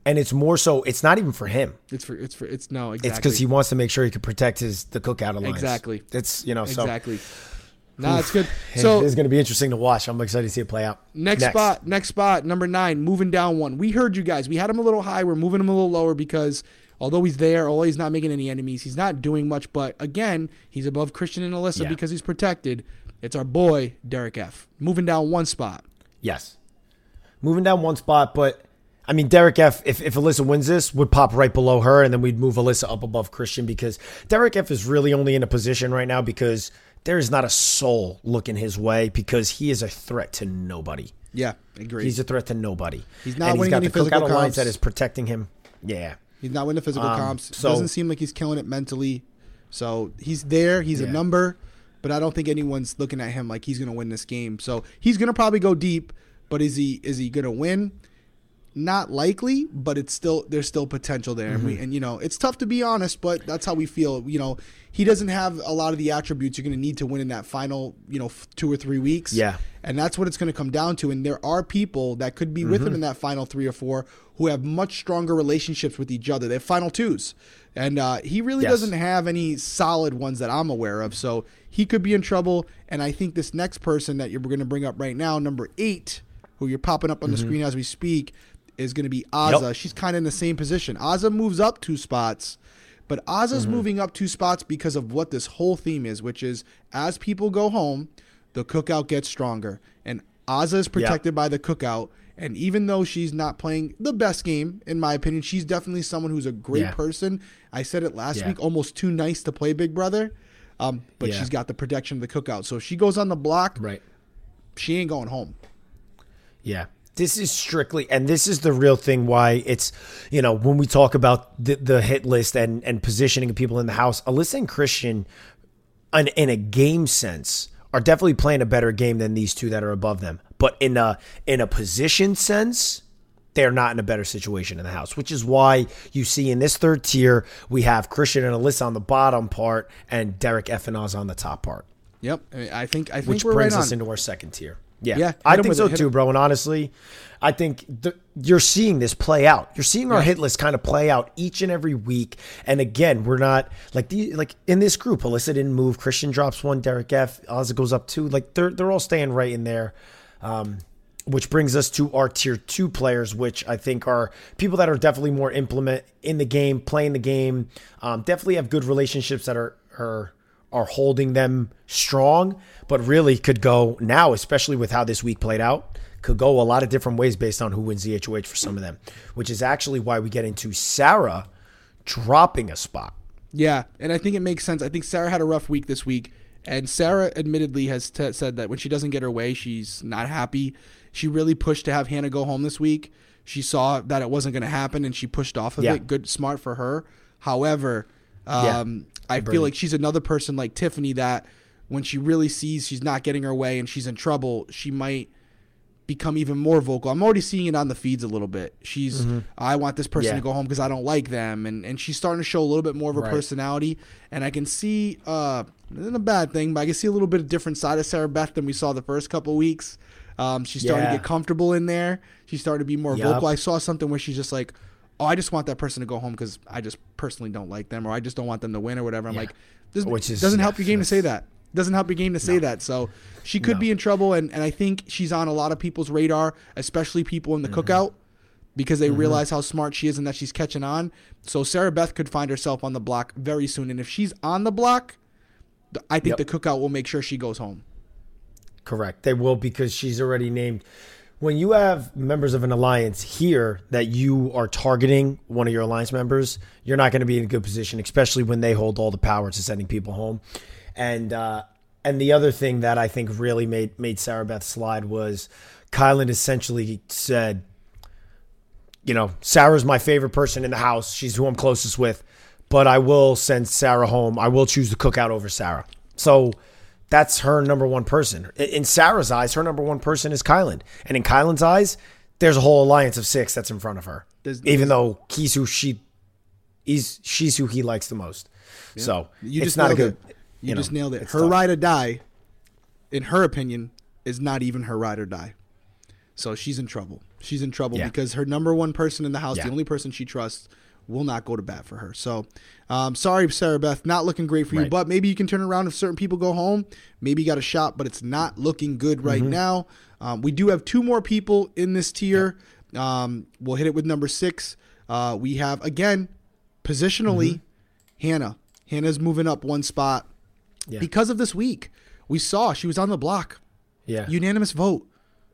And it's more so, it's not even for him. It's for, it's for, it's no, exactly. It's because he wants to make sure he can protect his, the Cookout alliance. Exactly. It's, you know, so. Exactly. No, it's good. So it's going to be interesting to watch. I'm excited to see it play out. Next, next spot, next spot, number nine, moving down one. We heard you guys. We had him a little high. We're moving him a little lower because although he's there, although he's not making any enemies, he's not doing much. But again, he's above Christian and Alyssa yeah. because he's protected. It's our boy, Derek F. Moving down one spot. Yes. Moving down one spot, but... I mean, Derek F, if, if Alyssa wins this, would pop right below her, and then we'd move Alyssa up above Christian because Derek F is really only in a position right now because there is not a soul looking his way because he is a threat to nobody. Yeah, I agree. He's a threat to nobody. He's not and winning he's got any the physical comps. Alliance that is protecting him. Yeah. He's not winning the physical um, comps. So, doesn't seem like he's killing it mentally. So he's there. He's yeah. a number, but I don't think anyone's looking at him like he's going to win this game. So he's going to probably go deep, but is he is he going to win? Not likely, but it's still there's still potential there. Mm-hmm. And, we, and, you know, it's tough to be honest, but that's how we feel. You know, he doesn't have a lot of the attributes you're going to need to win in that final, you know, f- two or three weeks. Yeah. And that's what it's going to come down to. And there are people that could be mm-hmm. with him in that final three or four who have much stronger relationships with each other. They're final twos. And uh, he really yes. doesn't have any solid ones that I'm aware of. So he could be in trouble. And I think this next person that you're going to bring up right now, number eight, who you're popping up on mm-hmm. the screen as we speak, is going to be Azah. Yep. She's kind of in the same position. Azah moves up two spots, but Azah's mm-hmm. moving up two spots because of what this whole theme is, which is as people go home, the Cookout gets stronger. And Azah is protected yep. by the Cookout. And even though she's not playing the best game, in my opinion, she's definitely someone who's a great yeah. person. I said it last yeah. week, almost too nice to play Big Brother, um, but yeah. she's got the protection of the Cookout. So if she goes on the block, right. she ain't going home. Yeah. This is strictly, and this is the real thing why it's, you know, when we talk about the, the hit list and, and positioning people in the house, Alyssa and Christian, in, in a game sense, are definitely playing a better game than these two that are above them. But in a in a position sense, they're not in a better situation in the house, which is why you see in this third tier, we have Christian and Alyssa on the bottom part and Derek F and Oz on the top part. Yep. I think, I think which we're brings right us on. into our second tier. Yeah, yeah I think so too, bro. And honestly, I think the, you're seeing this play out. You're seeing our yeah. hit list kind of play out each and every week. And again, we're not like the like in this group. Alyssa didn't move. Christian drops one. Derek F. Azah goes up two. Like they're they're all staying right in there, um, which brings us to our tier two players, which I think are people that are definitely more implement in the game, playing the game, um, definitely have good relationships that are are. are holding them strong, but really could go now, especially with how this week played out, could go a lot of different ways based on who wins the H O H for some of them, which is actually why we get into Sarah dropping a spot. Yeah, and I think it makes sense. I think Sarah had a rough week this week, and Sarah admittedly has t- said that when she doesn't get her way, she's not happy. She really pushed to have Hannah go home this week. She saw that it wasn't going to happen, and she pushed off of yeah. it. Good, smart for her. However... Um, yeah. I feel like she's another person like Tiffany that when she really sees she's not getting her way and she's in trouble, she might become even more vocal. I'm already seeing it on the feeds a little bit. She's, mm-hmm. I want this person yeah. to go home because I don't like them. And, and she's starting to show a little bit more of her right. personality. And I can see, uh, not a bad thing, but I can see a little bit of different side of Sarah Beth than we saw the first couple of weeks. Um, she's starting yeah. to get comfortable in there. She started to be more yep. vocal. I saw something where she's just like, oh, I just want that person to go home because I just personally don't like them or I just don't want them to win or whatever. I'm yeah. like, this Which is, doesn't help your game to say that. Doesn't help your game to say no. that. So she could no. be in trouble. And, and I think she's on a lot of people's radar, especially people in the mm-hmm. Cookout, because they mm-hmm. realize how smart she is and that she's catching on. So Sarah Beth could find herself on the block very soon. And if she's on the block, I think yep. the Cookout will make sure she goes home. Correct. They will because she's already named. When you have members of an alliance here that you are targeting one of your alliance members, you're not going to be in a good position, especially when they hold all the power to sending people home. And uh, and the other thing that I think really made made Sarah Beth slide was Kyland essentially said, you know, Sarah's my favorite person in the house. She's who I'm closest with, but I will send Sarah home. I will choose the Cookout over Sarah. So that's her number one person. In Sarah's eyes, her number one person is Kyland. And in Kyland's eyes, there's a whole alliance of six that's in front of her. There's, even there's, though he's who she is, she's who he likes the most. Yeah. So you it's just not a good. It. You, you know, just nailed it. Her tough. Ride or die, in her opinion, is not even her ride or die. So she's in trouble. She's in trouble yeah. because her number one person in the house, yeah. the only person she trusts, will not go to bat for her. So um, sorry, Sarah Beth, not looking great for right. you, but maybe you can turn around if certain people go home. Maybe you got a shot, but it's not looking good right mm-hmm. now. Um, we do have two more people in this tier. Yeah. Um, we'll hit it with number six. Uh, we have, again, positionally, mm-hmm. Hannah. Hannah's moving up one spot yeah. because of this week. We saw she was on the block. Yeah. Unanimous vote.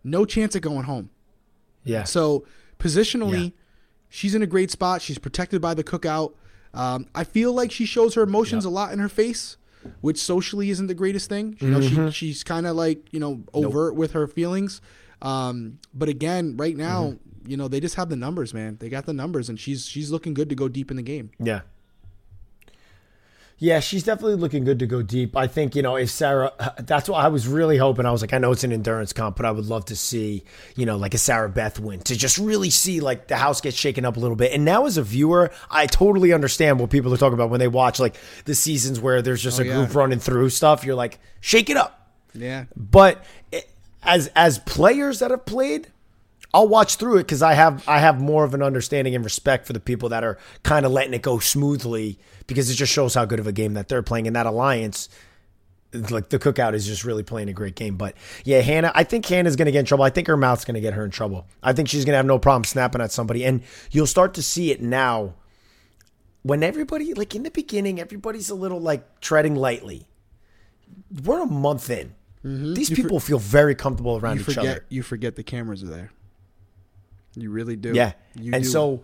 No chance of going home. Yeah. So positionally, yeah. she's in a great spot. She's protected by the cookout. Um, I feel like she shows her emotions yep. a lot in her face, which socially isn't the greatest thing. You know, mm-hmm. she, she's kind of like, you know, overt nope. with her feelings. Um, but again, right now, mm-hmm. you know, they just have the numbers, man. They got the numbers, and she's she's looking good to go deep in the game. Yeah. Yeah, she's definitely looking good to go deep. I think, you know, if Sarah, that's what I was really hoping. I was like, I know it's an endurance comp, but I would love to see, you know, like a Sarah Beth win, to just really see like the house get shaken up a little bit. And now as a viewer, I totally understand what people are talking about when they watch like the seasons where there's just oh, a yeah. group running through stuff. You're like, shake it up. Yeah. But it, as as players that have played, I'll watch through it because I have I have more of an understanding and respect for the people that are kind of letting it go smoothly, because it just shows how good of a game that they're playing. And that alliance, like the cookout, is just really playing a great game. But yeah, Hannah, I think Hannah's going to get in trouble. I think her mouth's going to get her in trouble. I think she's going to have no problem snapping at somebody. And you'll start to see it now when everybody, like in the beginning, everybody's a little like treading lightly. We're a month in. Mm-hmm. These you people for- feel very comfortable around you each forget, other. You forget the cameras are there. You really do. Yeah. You and do. So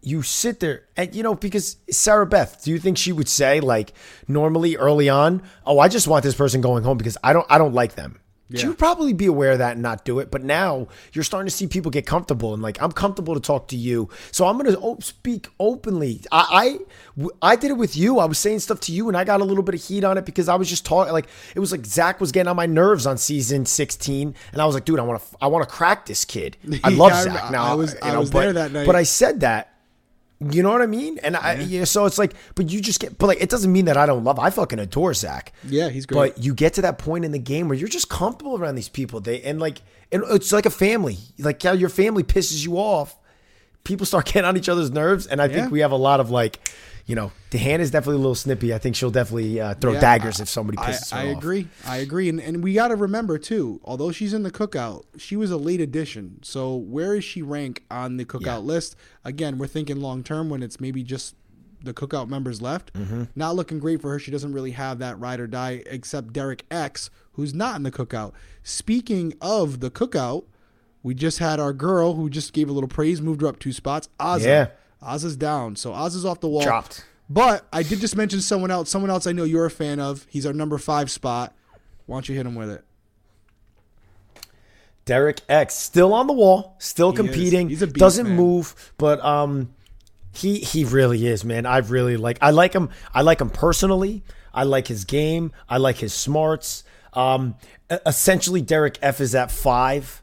you sit there and, you know, because Sarah Beth, do you think she would say like normally early on, oh, I just want this person going home because I don't I don't like them. Yeah. She would probably be aware of that and not do it. But now you're starting to see people get comfortable and like, I'm comfortable to talk to you. So I'm going to speak openly. I, I I did it with you. I was saying stuff to you and I got a little bit of heat on it because I was just talking. Like it was like Zach was getting on my nerves on season sixteen. And I was like, dude, I want to I want to crack this kid. I love yeah, Zach. Now I was, I know, was but, there that night. But I said that. You know what I mean? And I, yeah. Yeah, so it's like, but you just get, but like, it doesn't mean that I don't love, I fucking adore Zach. Yeah, he's great. But you get to that point in the game where you're just comfortable around these people. They, and like, and it's like a family, like how your family pisses you off. People start getting on each other's nerves. And I yeah. think we have a lot of like, you know, Hannah's definitely a little snippy. I think she'll definitely uh, throw yeah, daggers I, if somebody pisses I, her I off. I agree. I agree. And, and we got to remember too, although she's in the cookout, she was a late addition. So where is she rank on the cookout yeah. list? Again, we're thinking long-term when it's maybe just the cookout members left. Mm-hmm. Not looking great for her. She doesn't really have that ride or die except Derek X, who's not in the cookout. Speaking of the cookout, we just had our girl who just gave a little praise, moved her up two spots. Azah. Yeah. Azah's down. So Azah's off the wall. Chopped. But I did just mention someone else. Someone else I know you're a fan of. He's our number five spot. Why don't you hit him with it? Derek X. Still on the wall. Still he competing. He's a beast, doesn't man. move. But um, he he really is, man. I really like I like him. I like him personally. I like his game. I like his smarts. Um, essentially, Derek F is at five.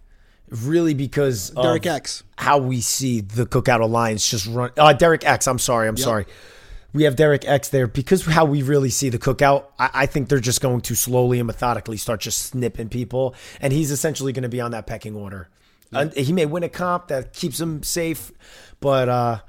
Really, because of Derek X, how we see the cookout alliance just run. Uh, Derek X, I'm sorry, I'm yep. sorry. We have Derek X there because how we really see the cookout. I, I think they're just going to slowly and methodically start just snipping people, and he's essentially going to be on that pecking order. Yep. Uh, he may win a comp that keeps him safe, but uh,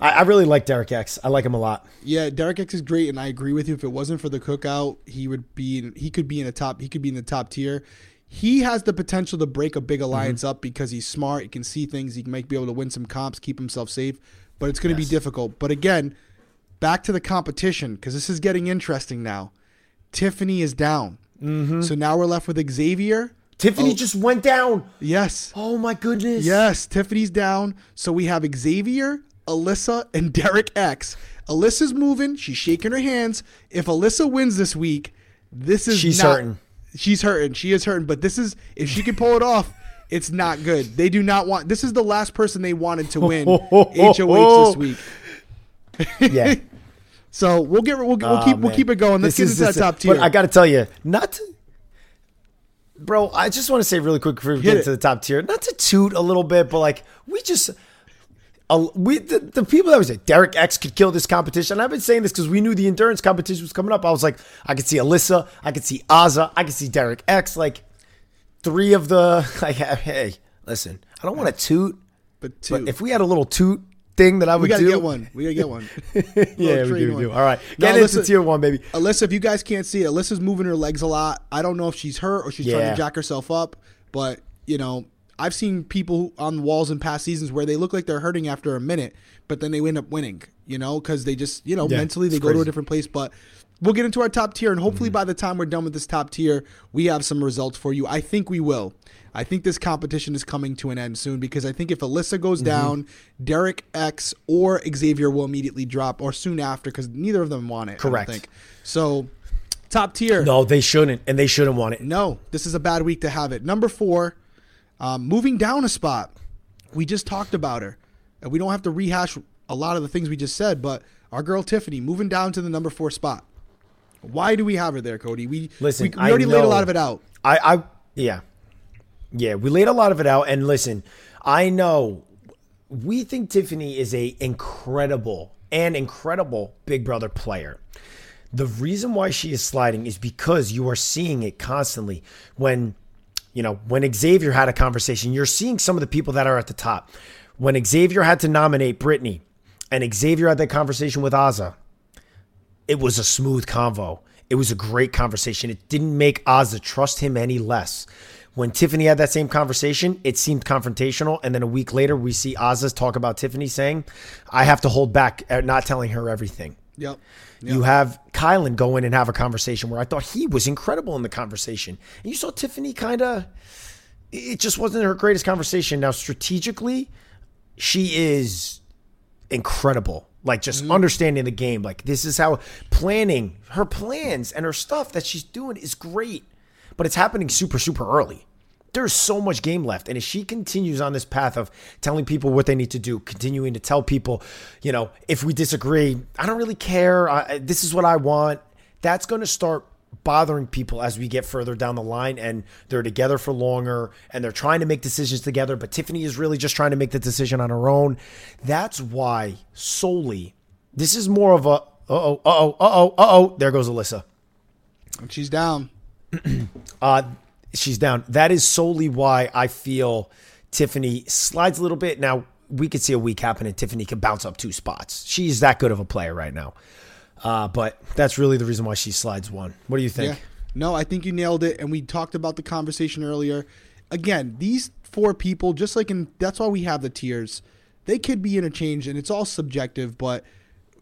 I, I really like Derek X. I like him a lot. Yeah, Derek X is great, and I agree with you. If it wasn't for the cookout, he would be. In, he could be in the top. He could be in the top tier. He has the potential to break a big alliance mm-hmm. up because he's smart. He can see things. He might be able to win some comps, keep himself safe, but it's going to yes. be difficult. But again, back to the competition because this is getting interesting now. Tiffany is down. Mm-hmm. So now we're left with Xavier. Tiffany oh. just went down. Yes. Oh, my goodness. Yes, Tiffany's down. So we have Xavier, Alyssa, and Derek X. Alyssa's moving. She's shaking her hands. If Alyssa wins this week, this is She's not- certain. She's hurting. She is hurting. But this is, if she can pull it off, it's not good. They do not want, this is the last person they wanted to win H O H this week. Yeah. So we'll get, we'll, we'll oh, keep, man. we'll keep it going. Let's this get into that top tier. But I got to tell you, not to, bro, I just want to say really quick before we get into the top tier, not to toot a little bit, but like we just, uh, we the, the people that was like, Derek X could kill this competition. And I've been saying this because we knew the endurance competition was coming up. I was like, I could see Alyssa. I could see Azah. I could see Derek X. Like, three of the, like, hey, listen, I don't want to toot, but, toot. but if we had a little toot thing that I would do. We got to get one. We got to get one. Yeah, we do, we do. All right. Get now, into Alyssa, tier one, baby. Alyssa, if you guys can't see it, Alyssa's moving her legs a lot. I don't know if she's hurt or she's yeah. trying to jack herself up, but, you know, I've seen people on the walls in past seasons where they look like they're hurting after a minute, but then they end up winning, you know, because they just, you know, yeah, mentally they go crazy. to a different place. But we'll get into our top tier, and hopefully mm-hmm. by the time we're done with this top tier, we have some results for you. I think we will. I think this competition is coming to an end soon, because I think if Alyssa goes mm-hmm. down, Derek X or Xavier will immediately drop, or soon after, because neither of them want it. Correct. I don't think. So top tier. No, they shouldn't, and they shouldn't want it. No, this is a bad week to have it. Number four. Um, moving down a spot, we just talked about her, and we don't have to rehash a lot of the things we just said, but our girl Tiffany moving down to the number four spot. Why do we have her there, Cody? We listen, we, we already I know. laid a lot of it out. I, I yeah. Yeah, we laid a lot of it out, and listen, I know we think Tiffany is a incredible an incredible Big Brother player. The reason why she is sliding is because you are seeing it constantly when You know, when Xavier had a conversation, you're seeing some of the people that are at the top. When Xavier had to nominate Brittany and Xavier had that conversation with Azah, it was a smooth convo. It was a great conversation. It didn't make Azah trust him any less. When Tiffany had that same conversation, it seemed confrontational. And then a week later, we see Azah talk about Tiffany saying, I have to hold back at not telling her everything. Yep. Yep. You have Kyland go in and have a conversation where I thought he was incredible in the conversation. And you saw Tiffany kind of, it just wasn't her greatest conversation. Now, strategically, she is incredible. Like, just mm-hmm. understanding the game. Like, this is how planning, her plans and her stuff that she's doing is great. But it's happening super, super early. There's so much game left. And if she continues on this path of telling people what they need to do, continuing to tell people, you know, if we disagree, I don't really care. I, this is what I want. That's going to start bothering people as we get further down the line, and they're together for longer and they're trying to make decisions together. But Tiffany is really just trying to make the decision on her own. That's why solely this is more of a, uh-oh, uh-oh, uh-oh, uh-oh. There goes Alyssa. And she's down. uh She's down. That is solely why I feel Tiffany slides a little bit. Now, we could see a week happen and Tiffany can bounce up two spots. She's that good of a player right now. Uh, but that's really the reason why she slides one. What do you think? Yeah. No, I think you nailed it. And we talked about the conversation earlier. Again, these four people, just like in, that's why we have the tiers. They could be interchanged, and it's all subjective, but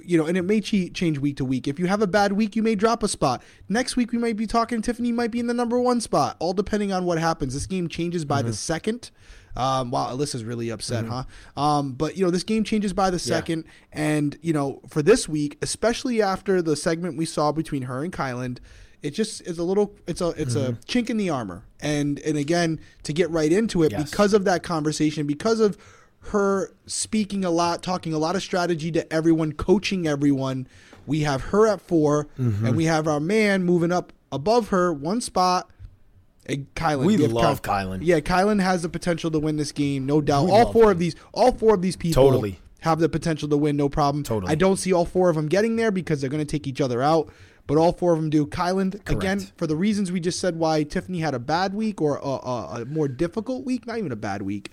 you know, and it may change week to week. If you have a bad week, you may drop a spot. Next week, we might be talking, Tiffany might be in the number one spot, all depending on what happens. This game changes by mm-hmm. the second. Um, wow, Alyssa's really upset, mm-hmm. huh? Um, but, you know, this game changes by the second. Yeah. And, you know, for this week, especially after the segment we saw between her and Kyland, it just is a little, it's a it's mm-hmm. a chink in the armor. And, and again, to get right into it, yes. because of that conversation, because of her speaking a lot, talking a lot of strategy to everyone, coaching everyone. We have her at four, mm-hmm. and we have our man moving up above her one spot. Kylan, we love Kylan. Yeah, Kylan has the potential to win this game, no doubt. We all four him. of these, all four of these people, totally have the potential to win, no problem. Totally, I don't see all four of them getting there because they're going to take each other out, but all four of them do. Kylan, again, for the reasons we just said, why Tiffany had a bad week or a, a, a more difficult week, not even a bad week.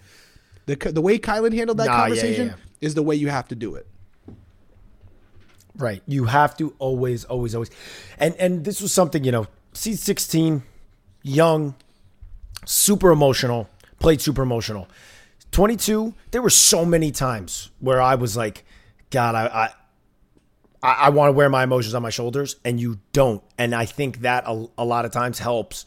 The the way Kylan handled that nah, conversation yeah, yeah, yeah. is the way you have to do it. Right. You have to always, always, always. And and this was something, you know, seed sixteen, young, super emotional, played super emotional. twenty-two, there were so many times where I was like, God, I... I I want to wear my emotions on my shoulders, and you don't. And I think that a, a lot of times helps,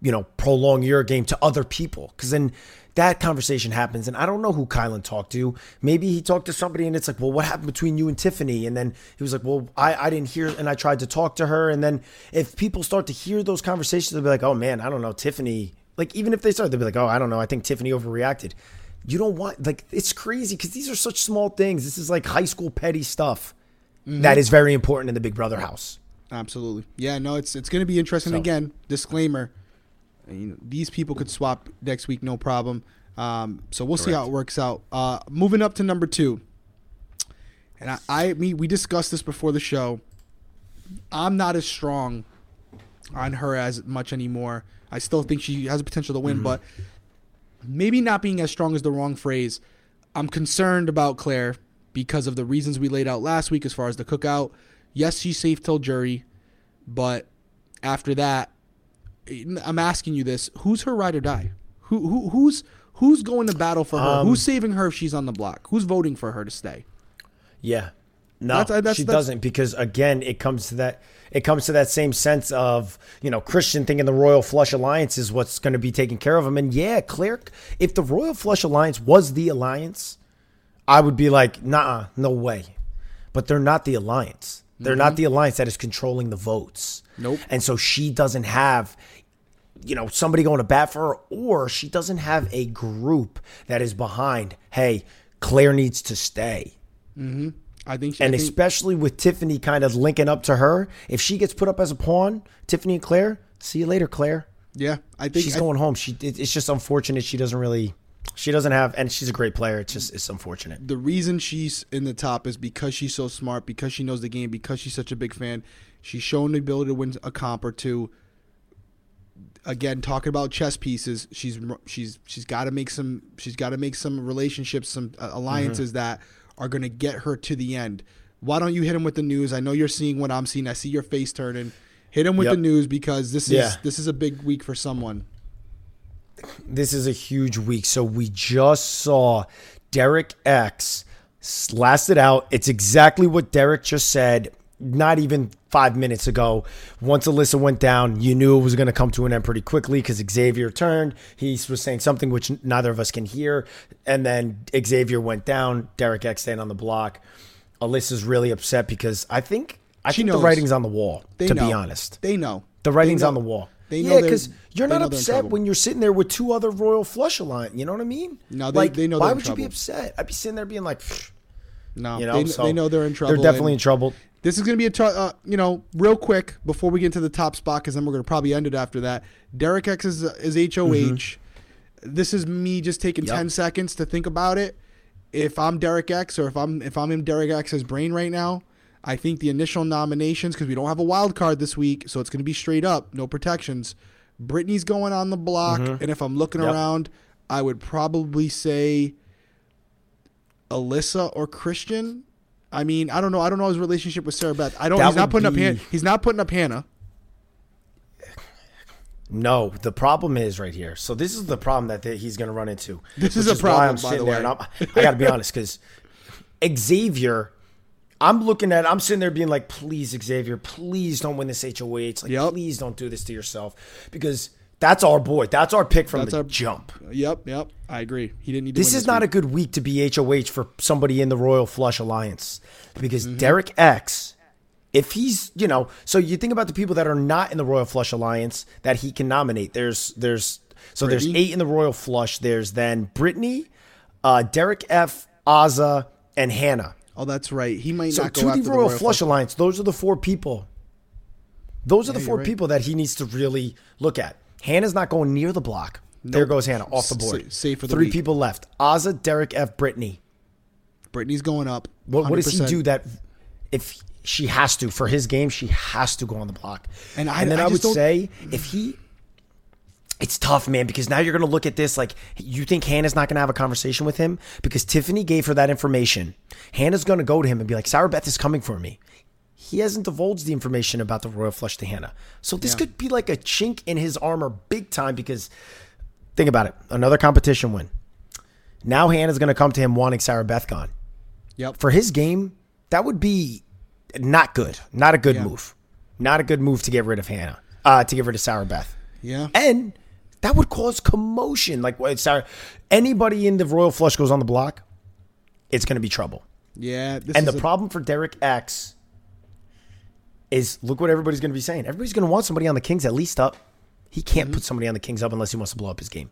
you know, prolong your game to other people. Because then that conversation happens, and I don't know who Kylan talked to. Maybe he talked to somebody, and it's like, well, what happened between you and Tiffany? And then he was like, well, I, I didn't hear, and I tried to talk to her. And then if people start to hear those conversations, they'll be like, oh, man, I don't know, Tiffany. Like, even if they start, they'll be like, oh, I don't know, I think Tiffany overreacted. You don't want, like, it's crazy because these are such small things. This is like high school petty stuff mm-hmm. that is very important in the Big Brother house. Absolutely. Yeah, no, it's, it's going to be interesting. So, again, disclaimer. You know, these people could swap next week, no problem. Um, so we'll Correct. see how it works out. Uh, moving up to number two, and I, I mean, we discussed this before the show. I'm not as strong on her as much anymore. I still think she has the potential to win, mm-hmm. but maybe not being as strong is the wrong phrase. I'm concerned about Claire because of the reasons we laid out last week as far as the cookout. Yes, she's safe till jury, but after that, I'm asking you this. Who's her ride or die? Who, who Who's who's going to battle for her? Um, who's saving her if she's on the block? Who's voting for her to stay? Yeah. No, that's, that's, she that's, doesn't because, again, it comes to that it comes to that same sense of, you know, Christian thinking the Royal Flush Alliance is what's going to be taking care of him. And, yeah, Claire, if the Royal Flush Alliance was the alliance, I would be like, nah, no way. But they're not the alliance. They're mm-hmm. not the alliance that is controlling the votes. Nope. And so she doesn't have, you know, somebody going to bat for her, or she doesn't have a group that is behind, hey, Claire needs to stay. Mm-hmm. I think she, and I think, especially with Tiffany kind of linking up to her, if she gets put up as a pawn, Tiffany and Claire, see you later, Claire. Yeah, I think she's I, going home. She it, it's just unfortunate she doesn't really, she doesn't have, and she's a great player. It's just it's unfortunate. The reason she's in the top is because she's so smart, because she knows the game, because she's such a big fan. She's shown the ability to win a comp or two. Again, talking about chess pieces, she's she's she's got to make some she's got to make some relationships, some uh, alliances mm-hmm. that are going to get her to the end. Why don't you hit him with the news? I know you're seeing what I'm seeing. I see your face turning. Hit him with yep. the news because this yeah. is this is a big week for someone. This is a huge week. So we just saw Derek X last it out. It's exactly what Derek just said, not even five minutes ago. Once Alyssa went down, you knew it was going to come to an end pretty quickly because Xavier turned. He was saying something which neither of us can hear. And then Xavier went down. Derek X stayed on the block. Alyssa's really upset because I think I she think knows. the writing's on the wall, they to know. be honest. They know. The writing's know. on the wall. They know yeah, because you're not upset when you're sitting there with two other Royal Flush Alliance. You know what I mean? No, they, like, they know they're in trouble. Why would you be upset? I'd be sitting there being like, pfft. No, you know, they, so they know they're in trouble. They're definitely in trouble. This is going to be a, t- uh, you know, real quick before we get to the top spot, because then we're going to probably end it after that. Derek X is, is H O H. Mm-hmm. This is me just taking yep. ten seconds to think about it. If I'm Derek X or if I'm if I'm in Derek X's brain right now, I think the initial nominations, because we don't have a wild card this week, so it's going to be straight up, no protections. Brittany's going on the block, mm-hmm. and if I'm looking yep. around, I would probably say Alyssa or Christian. I mean, I don't know. I don't know his relationship with Sarah Beth. I don't. That he's not putting be... up. Han- he's not putting up Hannah. No, the problem is right here. So this is the problem that they, he's going to run into. This is a is problem. By the way, and I'm, I got to be honest, because Xavier, I'm looking at. I'm sitting there being like, please, Xavier, please don't win this H O H. Like, yep. please don't do this to yourself, because that's our boy. That's our pick from That's the our, jump. Yep, yep. I agree. He didn't need to. This win is this not week. a good week to be H O H for somebody in the Royal Flush Alliance, because mm-hmm. Derek X, if he's, you know, so you think about the people that are not in the Royal Flush Alliance that he can nominate. There's, there's, so Brittany? there's eight in the Royal Flush. There's then Brittany, uh, Derek F, Azah, and Hannah. Oh, that's right. He might so not go to after the Royal, Royal Flush, Flush Alliance. Those are the four people. Those yeah, are the four right. people that he needs to really look at. Hannah's not going near the block. Nope. There goes Hannah off the board. Safe for the Three week. people left. Azah, Derek F, Brittany. Brittany's going up. What, what does he do that if she has to? For his game, she has to go on the block. And, I, and then I, I would don't... say if he – it's tough, man, because now you're going to look at this like you think Hannah's not going to have a conversation with him because Tiffany gave her that information. Hannah's going to go to him and be like, Sarah Beth is coming for me. He hasn't divulged the information about the Royal Flush to Hannah. So this yeah. could be like a chink in his armor big time, because think about it. Another competition win. Now Hannah's going to come to him wanting Sarah Beth gone. Yep. For his game, that would be not good. Not a good yeah. move. Not a good move to get rid of Hannah, uh, to get rid of Sarah Beth. Yeah. And that would cause commotion. Like, Sarah, anybody in the Royal Flush goes on the block, it's going to be trouble. Yeah. This and is the a- problem for Derek X is look what everybody's going to be saying. Everybody's going to want somebody on the Kings at least up. He can't mm-hmm. put somebody on the Kings up unless he wants to blow up his game.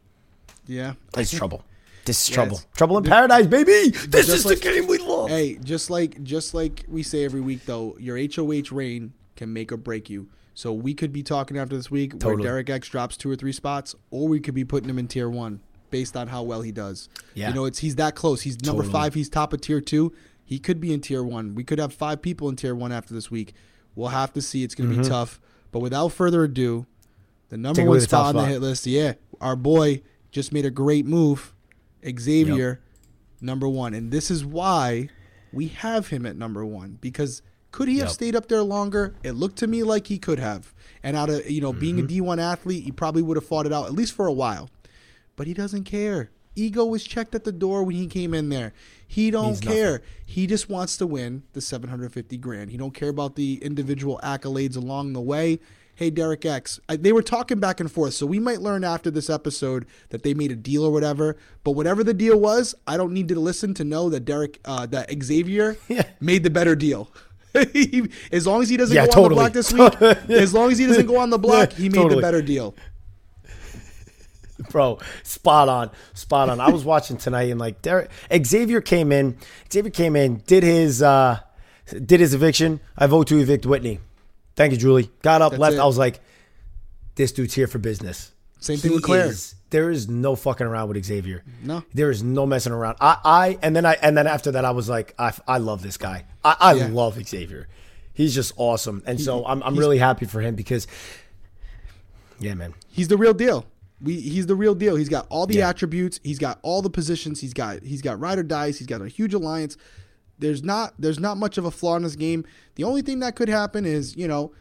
Yeah. That's trouble. This is yeah, trouble. Trouble in dude, paradise, baby. This is like, the game we love. Hey, just like just like we say every week, though, your H O H reign can make or break you. So we could be talking after this week totally. where Derek X drops two or three spots, or we could be putting him in tier one based on how well he does. Yeah. You know, it's he's that close. He's number totally. five. He's top of tier two. He could be in tier one. We could have five people in tier one after this week. We'll have to see. It's going to mm-hmm. be tough. But without further ado, The number one spot on the hit list. Yeah. Our boy just made a great move. Xavier, yep. number one. And this is why we have him at number one. Because could he yep. have stayed up there longer? It looked to me like he could have. And out of, you know, mm-hmm. being a D one athlete, he probably would have fought it out, at least for a while. But he doesn't care. Ego was checked at the door when he came in there. He don't He's care. Nothing. He just wants to win the seven hundred fifty grand. He don't care about the individual accolades along the way. Hey, Derek X, I, they were talking back and forth, so we might learn after this episode that they made a deal or whatever. But whatever the deal was, I don't need to listen to know that Derek, uh, that Xavier yeah. made the better deal. he, as long as he doesn't yeah, go totally. on the block this week, as long as he doesn't go on the block, he made totally. the better deal. Bro, spot on, spot on. I was watching tonight and like Derek, Xavier came in, Xavier came in, did his, uh, did his eviction. I vote to evict Whitney. Thank you, Julie. Got up, That's left. It. I was like, this dude's here for business. Same he thing with Claire. Is, there is no fucking around with Xavier. No, there is no messing around. I, I, and then I, and then after that, I was like, I, I love this guy. I, I yeah. love Xavier. He's just awesome. And he, so I'm, I'm really happy for him because, yeah, man, he's the real deal. We, he's the real deal. He's got all the yeah. attributes. He's got all the positions. He's got he's got ride or dies. He's got a huge alliance. There's not there's not much of a flaw in this game. The only thing that could happen is, you know,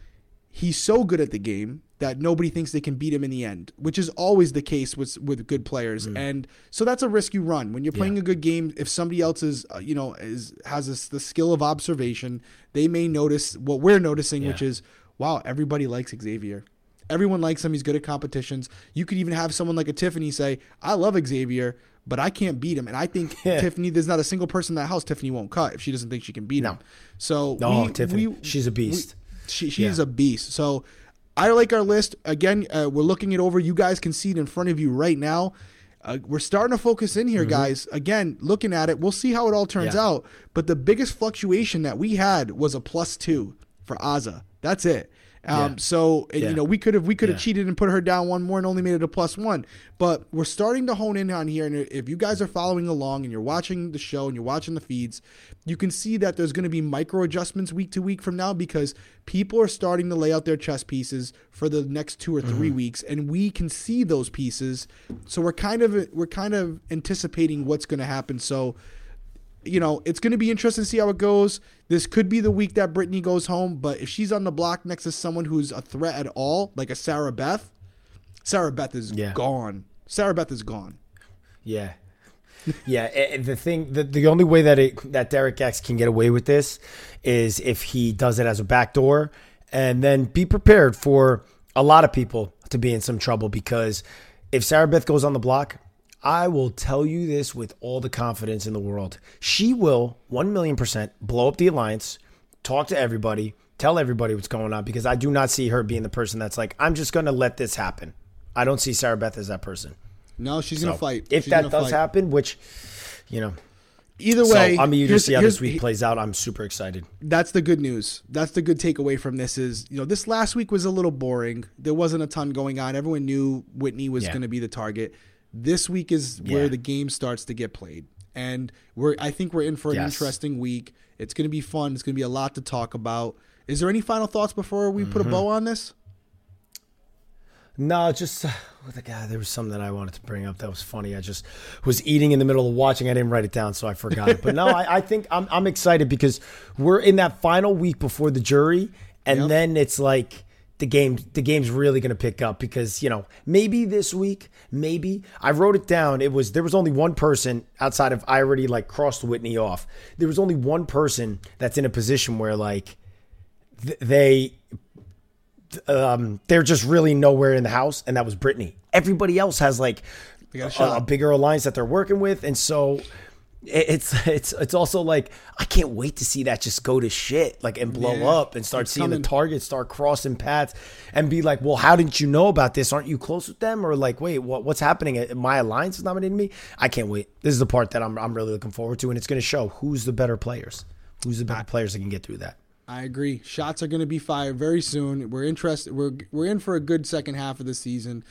he's so good at the game that nobody thinks they can beat him in the end, which is always the case with with good players. Mm. And so that's a risk you run when you're playing yeah. a good game. If somebody else is, uh, you know, is has this, the skill of observation, they may notice what we're noticing, yeah. which is, wow, everybody likes Xavier. Everyone likes him. He's good at competitions. You could even have someone like a Tiffany say, I love Xavier, but I can't beat him. And I think yeah. Tiffany, there's not a single person in that house Tiffany won't cut if she doesn't think she can beat no. him. So no, we, Tiffany, we, she's a beast. We, she she yeah. is a beast. So I like our list. Again, uh, we're looking it over. You guys can see it in front of you right now. Uh, we're starting to focus in here, mm-hmm. guys. Again, looking at it, we'll see how it all turns yeah. out. But the biggest fluctuation that we had was a plus two for Azah. That's it. Um, yeah. So, yeah. you know, we could have we could have yeah. cheated and put her down one more and only made it a plus one. But we're starting to hone in on here. And if you guys are following along and you're watching the show and you're watching the feeds, you can see that there's going to be micro adjustments week to week from now because people are starting to lay out their chess pieces for the next two or three mm-hmm. weeks. And we can see those pieces. So we're kind of we're kind of anticipating what's going to happen. So, you know, it's going to be interesting to see how it goes. This could be the week that Brittany goes home, but if she's on the block next to someone who's a threat at all, like a Sarah Beth, Sarah Beth is yeah. gone. Sarah Beth is gone. Yeah. Yeah. The thing, the, the only way that it, that Derek X can get away with this is if he does it as a backdoor, and then be prepared for a lot of people to be in some trouble because if Sarah Beth goes on the block, I will tell you this with all the confidence in the world. She will one million percent blow up the alliance, talk to everybody, tell everybody what's going on, because I do not see her being the person that's like, I'm just going to let this happen. I don't see Sarah Beth as that person. No, she's so going to fight. If she's that does fight. happen, which, you know, either way, so, I mean, you just see how this week plays out. I'm super excited. That's the good news. That's the good takeaway from this is, you know, this last week was a little boring. There wasn't a ton going on. Everyone knew Whitney was yeah. going to be the target. This week is where yeah. the game starts to get played. And we're I think we're in for an yes. interesting week. It's going to be fun. It's going to be a lot to talk about. Is there any final thoughts before we mm-hmm. put a bow on this? No, just uh, with a guy, there was something that I wanted to bring up that was funny. I just was eating in the middle of watching. I didn't write it down, so I forgot it. But no, I, I think I'm, I'm excited because we're in that final week before the jury. And yep. then it's like, The game, the game's really going to pick up because, you know, maybe this week, maybe I wrote it down. It was, there was only one person outside of, I already like crossed Whitney off. There was only one person that's in a position where like th- they, um, they're just really nowhere in the house. And that was Brittany. Everybody else has like a, a bigger alliance that they're working with. And so it's, it's, it's also like, I can't wait to see that just go to shit, like, and blow yeah, up and start seeing coming. the targets start crossing paths and be like, well, how didn't you know about this? Aren't you close with them? Or like, wait, what, what's happening? My alliance is nominating me. I can't wait. This is the part that I'm, I'm really looking forward to. And it's going to show who's the better players, who's the better players that can get through that. I agree. Shots are going to be fired very soon. We're interested. We're, we're in for a good second half of the season.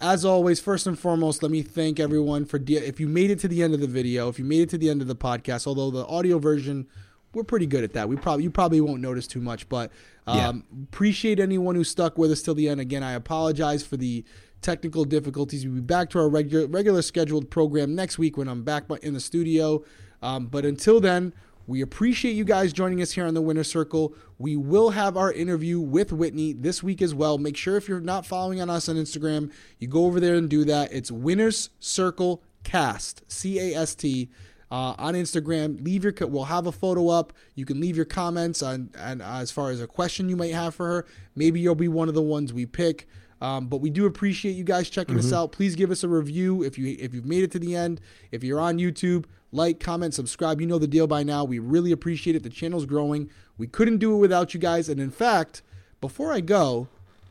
As always, first and foremost, let me thank everyone for de- if you made it to the end of the video, if you made it to the end of the podcast, although the audio version we're pretty good at that. We probably you probably won't notice too much, but um, yeah. appreciate anyone who stuck with us till the end. Again, I apologize for the technical difficulties. We'll be back to our regular regular scheduled program next week when I'm back in the studio. Um, but until then, we appreciate you guys joining us here on the Winner Circle. We will have our interview with Whitney this week as well. Make sure if you're not following on us on Instagram, you go over there and do that. It's Winners Circle Cast, C A S T, uh, on Instagram. Leave your co- we'll have a photo up. You can leave your comments on and uh, as far as a question you might have for her. Maybe you'll be one of the ones we pick. Um, but we do appreciate you guys checking mm-hmm. us out. Please give us a review if you if you've made it to the end. If you're on YouTube, like, comment, subscribe. You know the deal by now. We really appreciate it. The channel's growing. We couldn't do it without you guys. And in fact, before I go,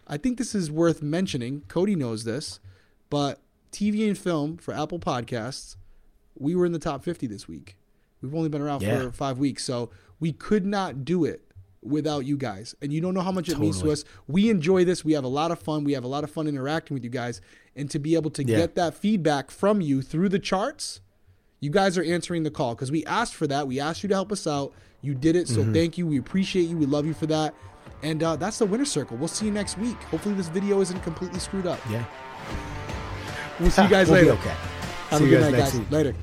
I think this is worth mentioning. Cody knows this, but T V and film for Apple Podcasts, we were in the top fifty this week. We've only been around yeah. for five weeks, so we could not do it without you guys. And you don't know how much it totally. means to us. We enjoy this. We have a lot of fun. We have a lot of fun interacting with you guys. And to be able to yeah. get that feedback from you through the charts, you guys are answering the call because we asked for that. We asked you to help us out. You did it. So mm-hmm. thank you. We appreciate you. We love you for that. And uh, that's the Winner Circle. We'll see you next week. Hopefully this video isn't completely screwed up. Yeah. We'll see you guys we'll later. Okay. Have see a good night, guys. Week. Later.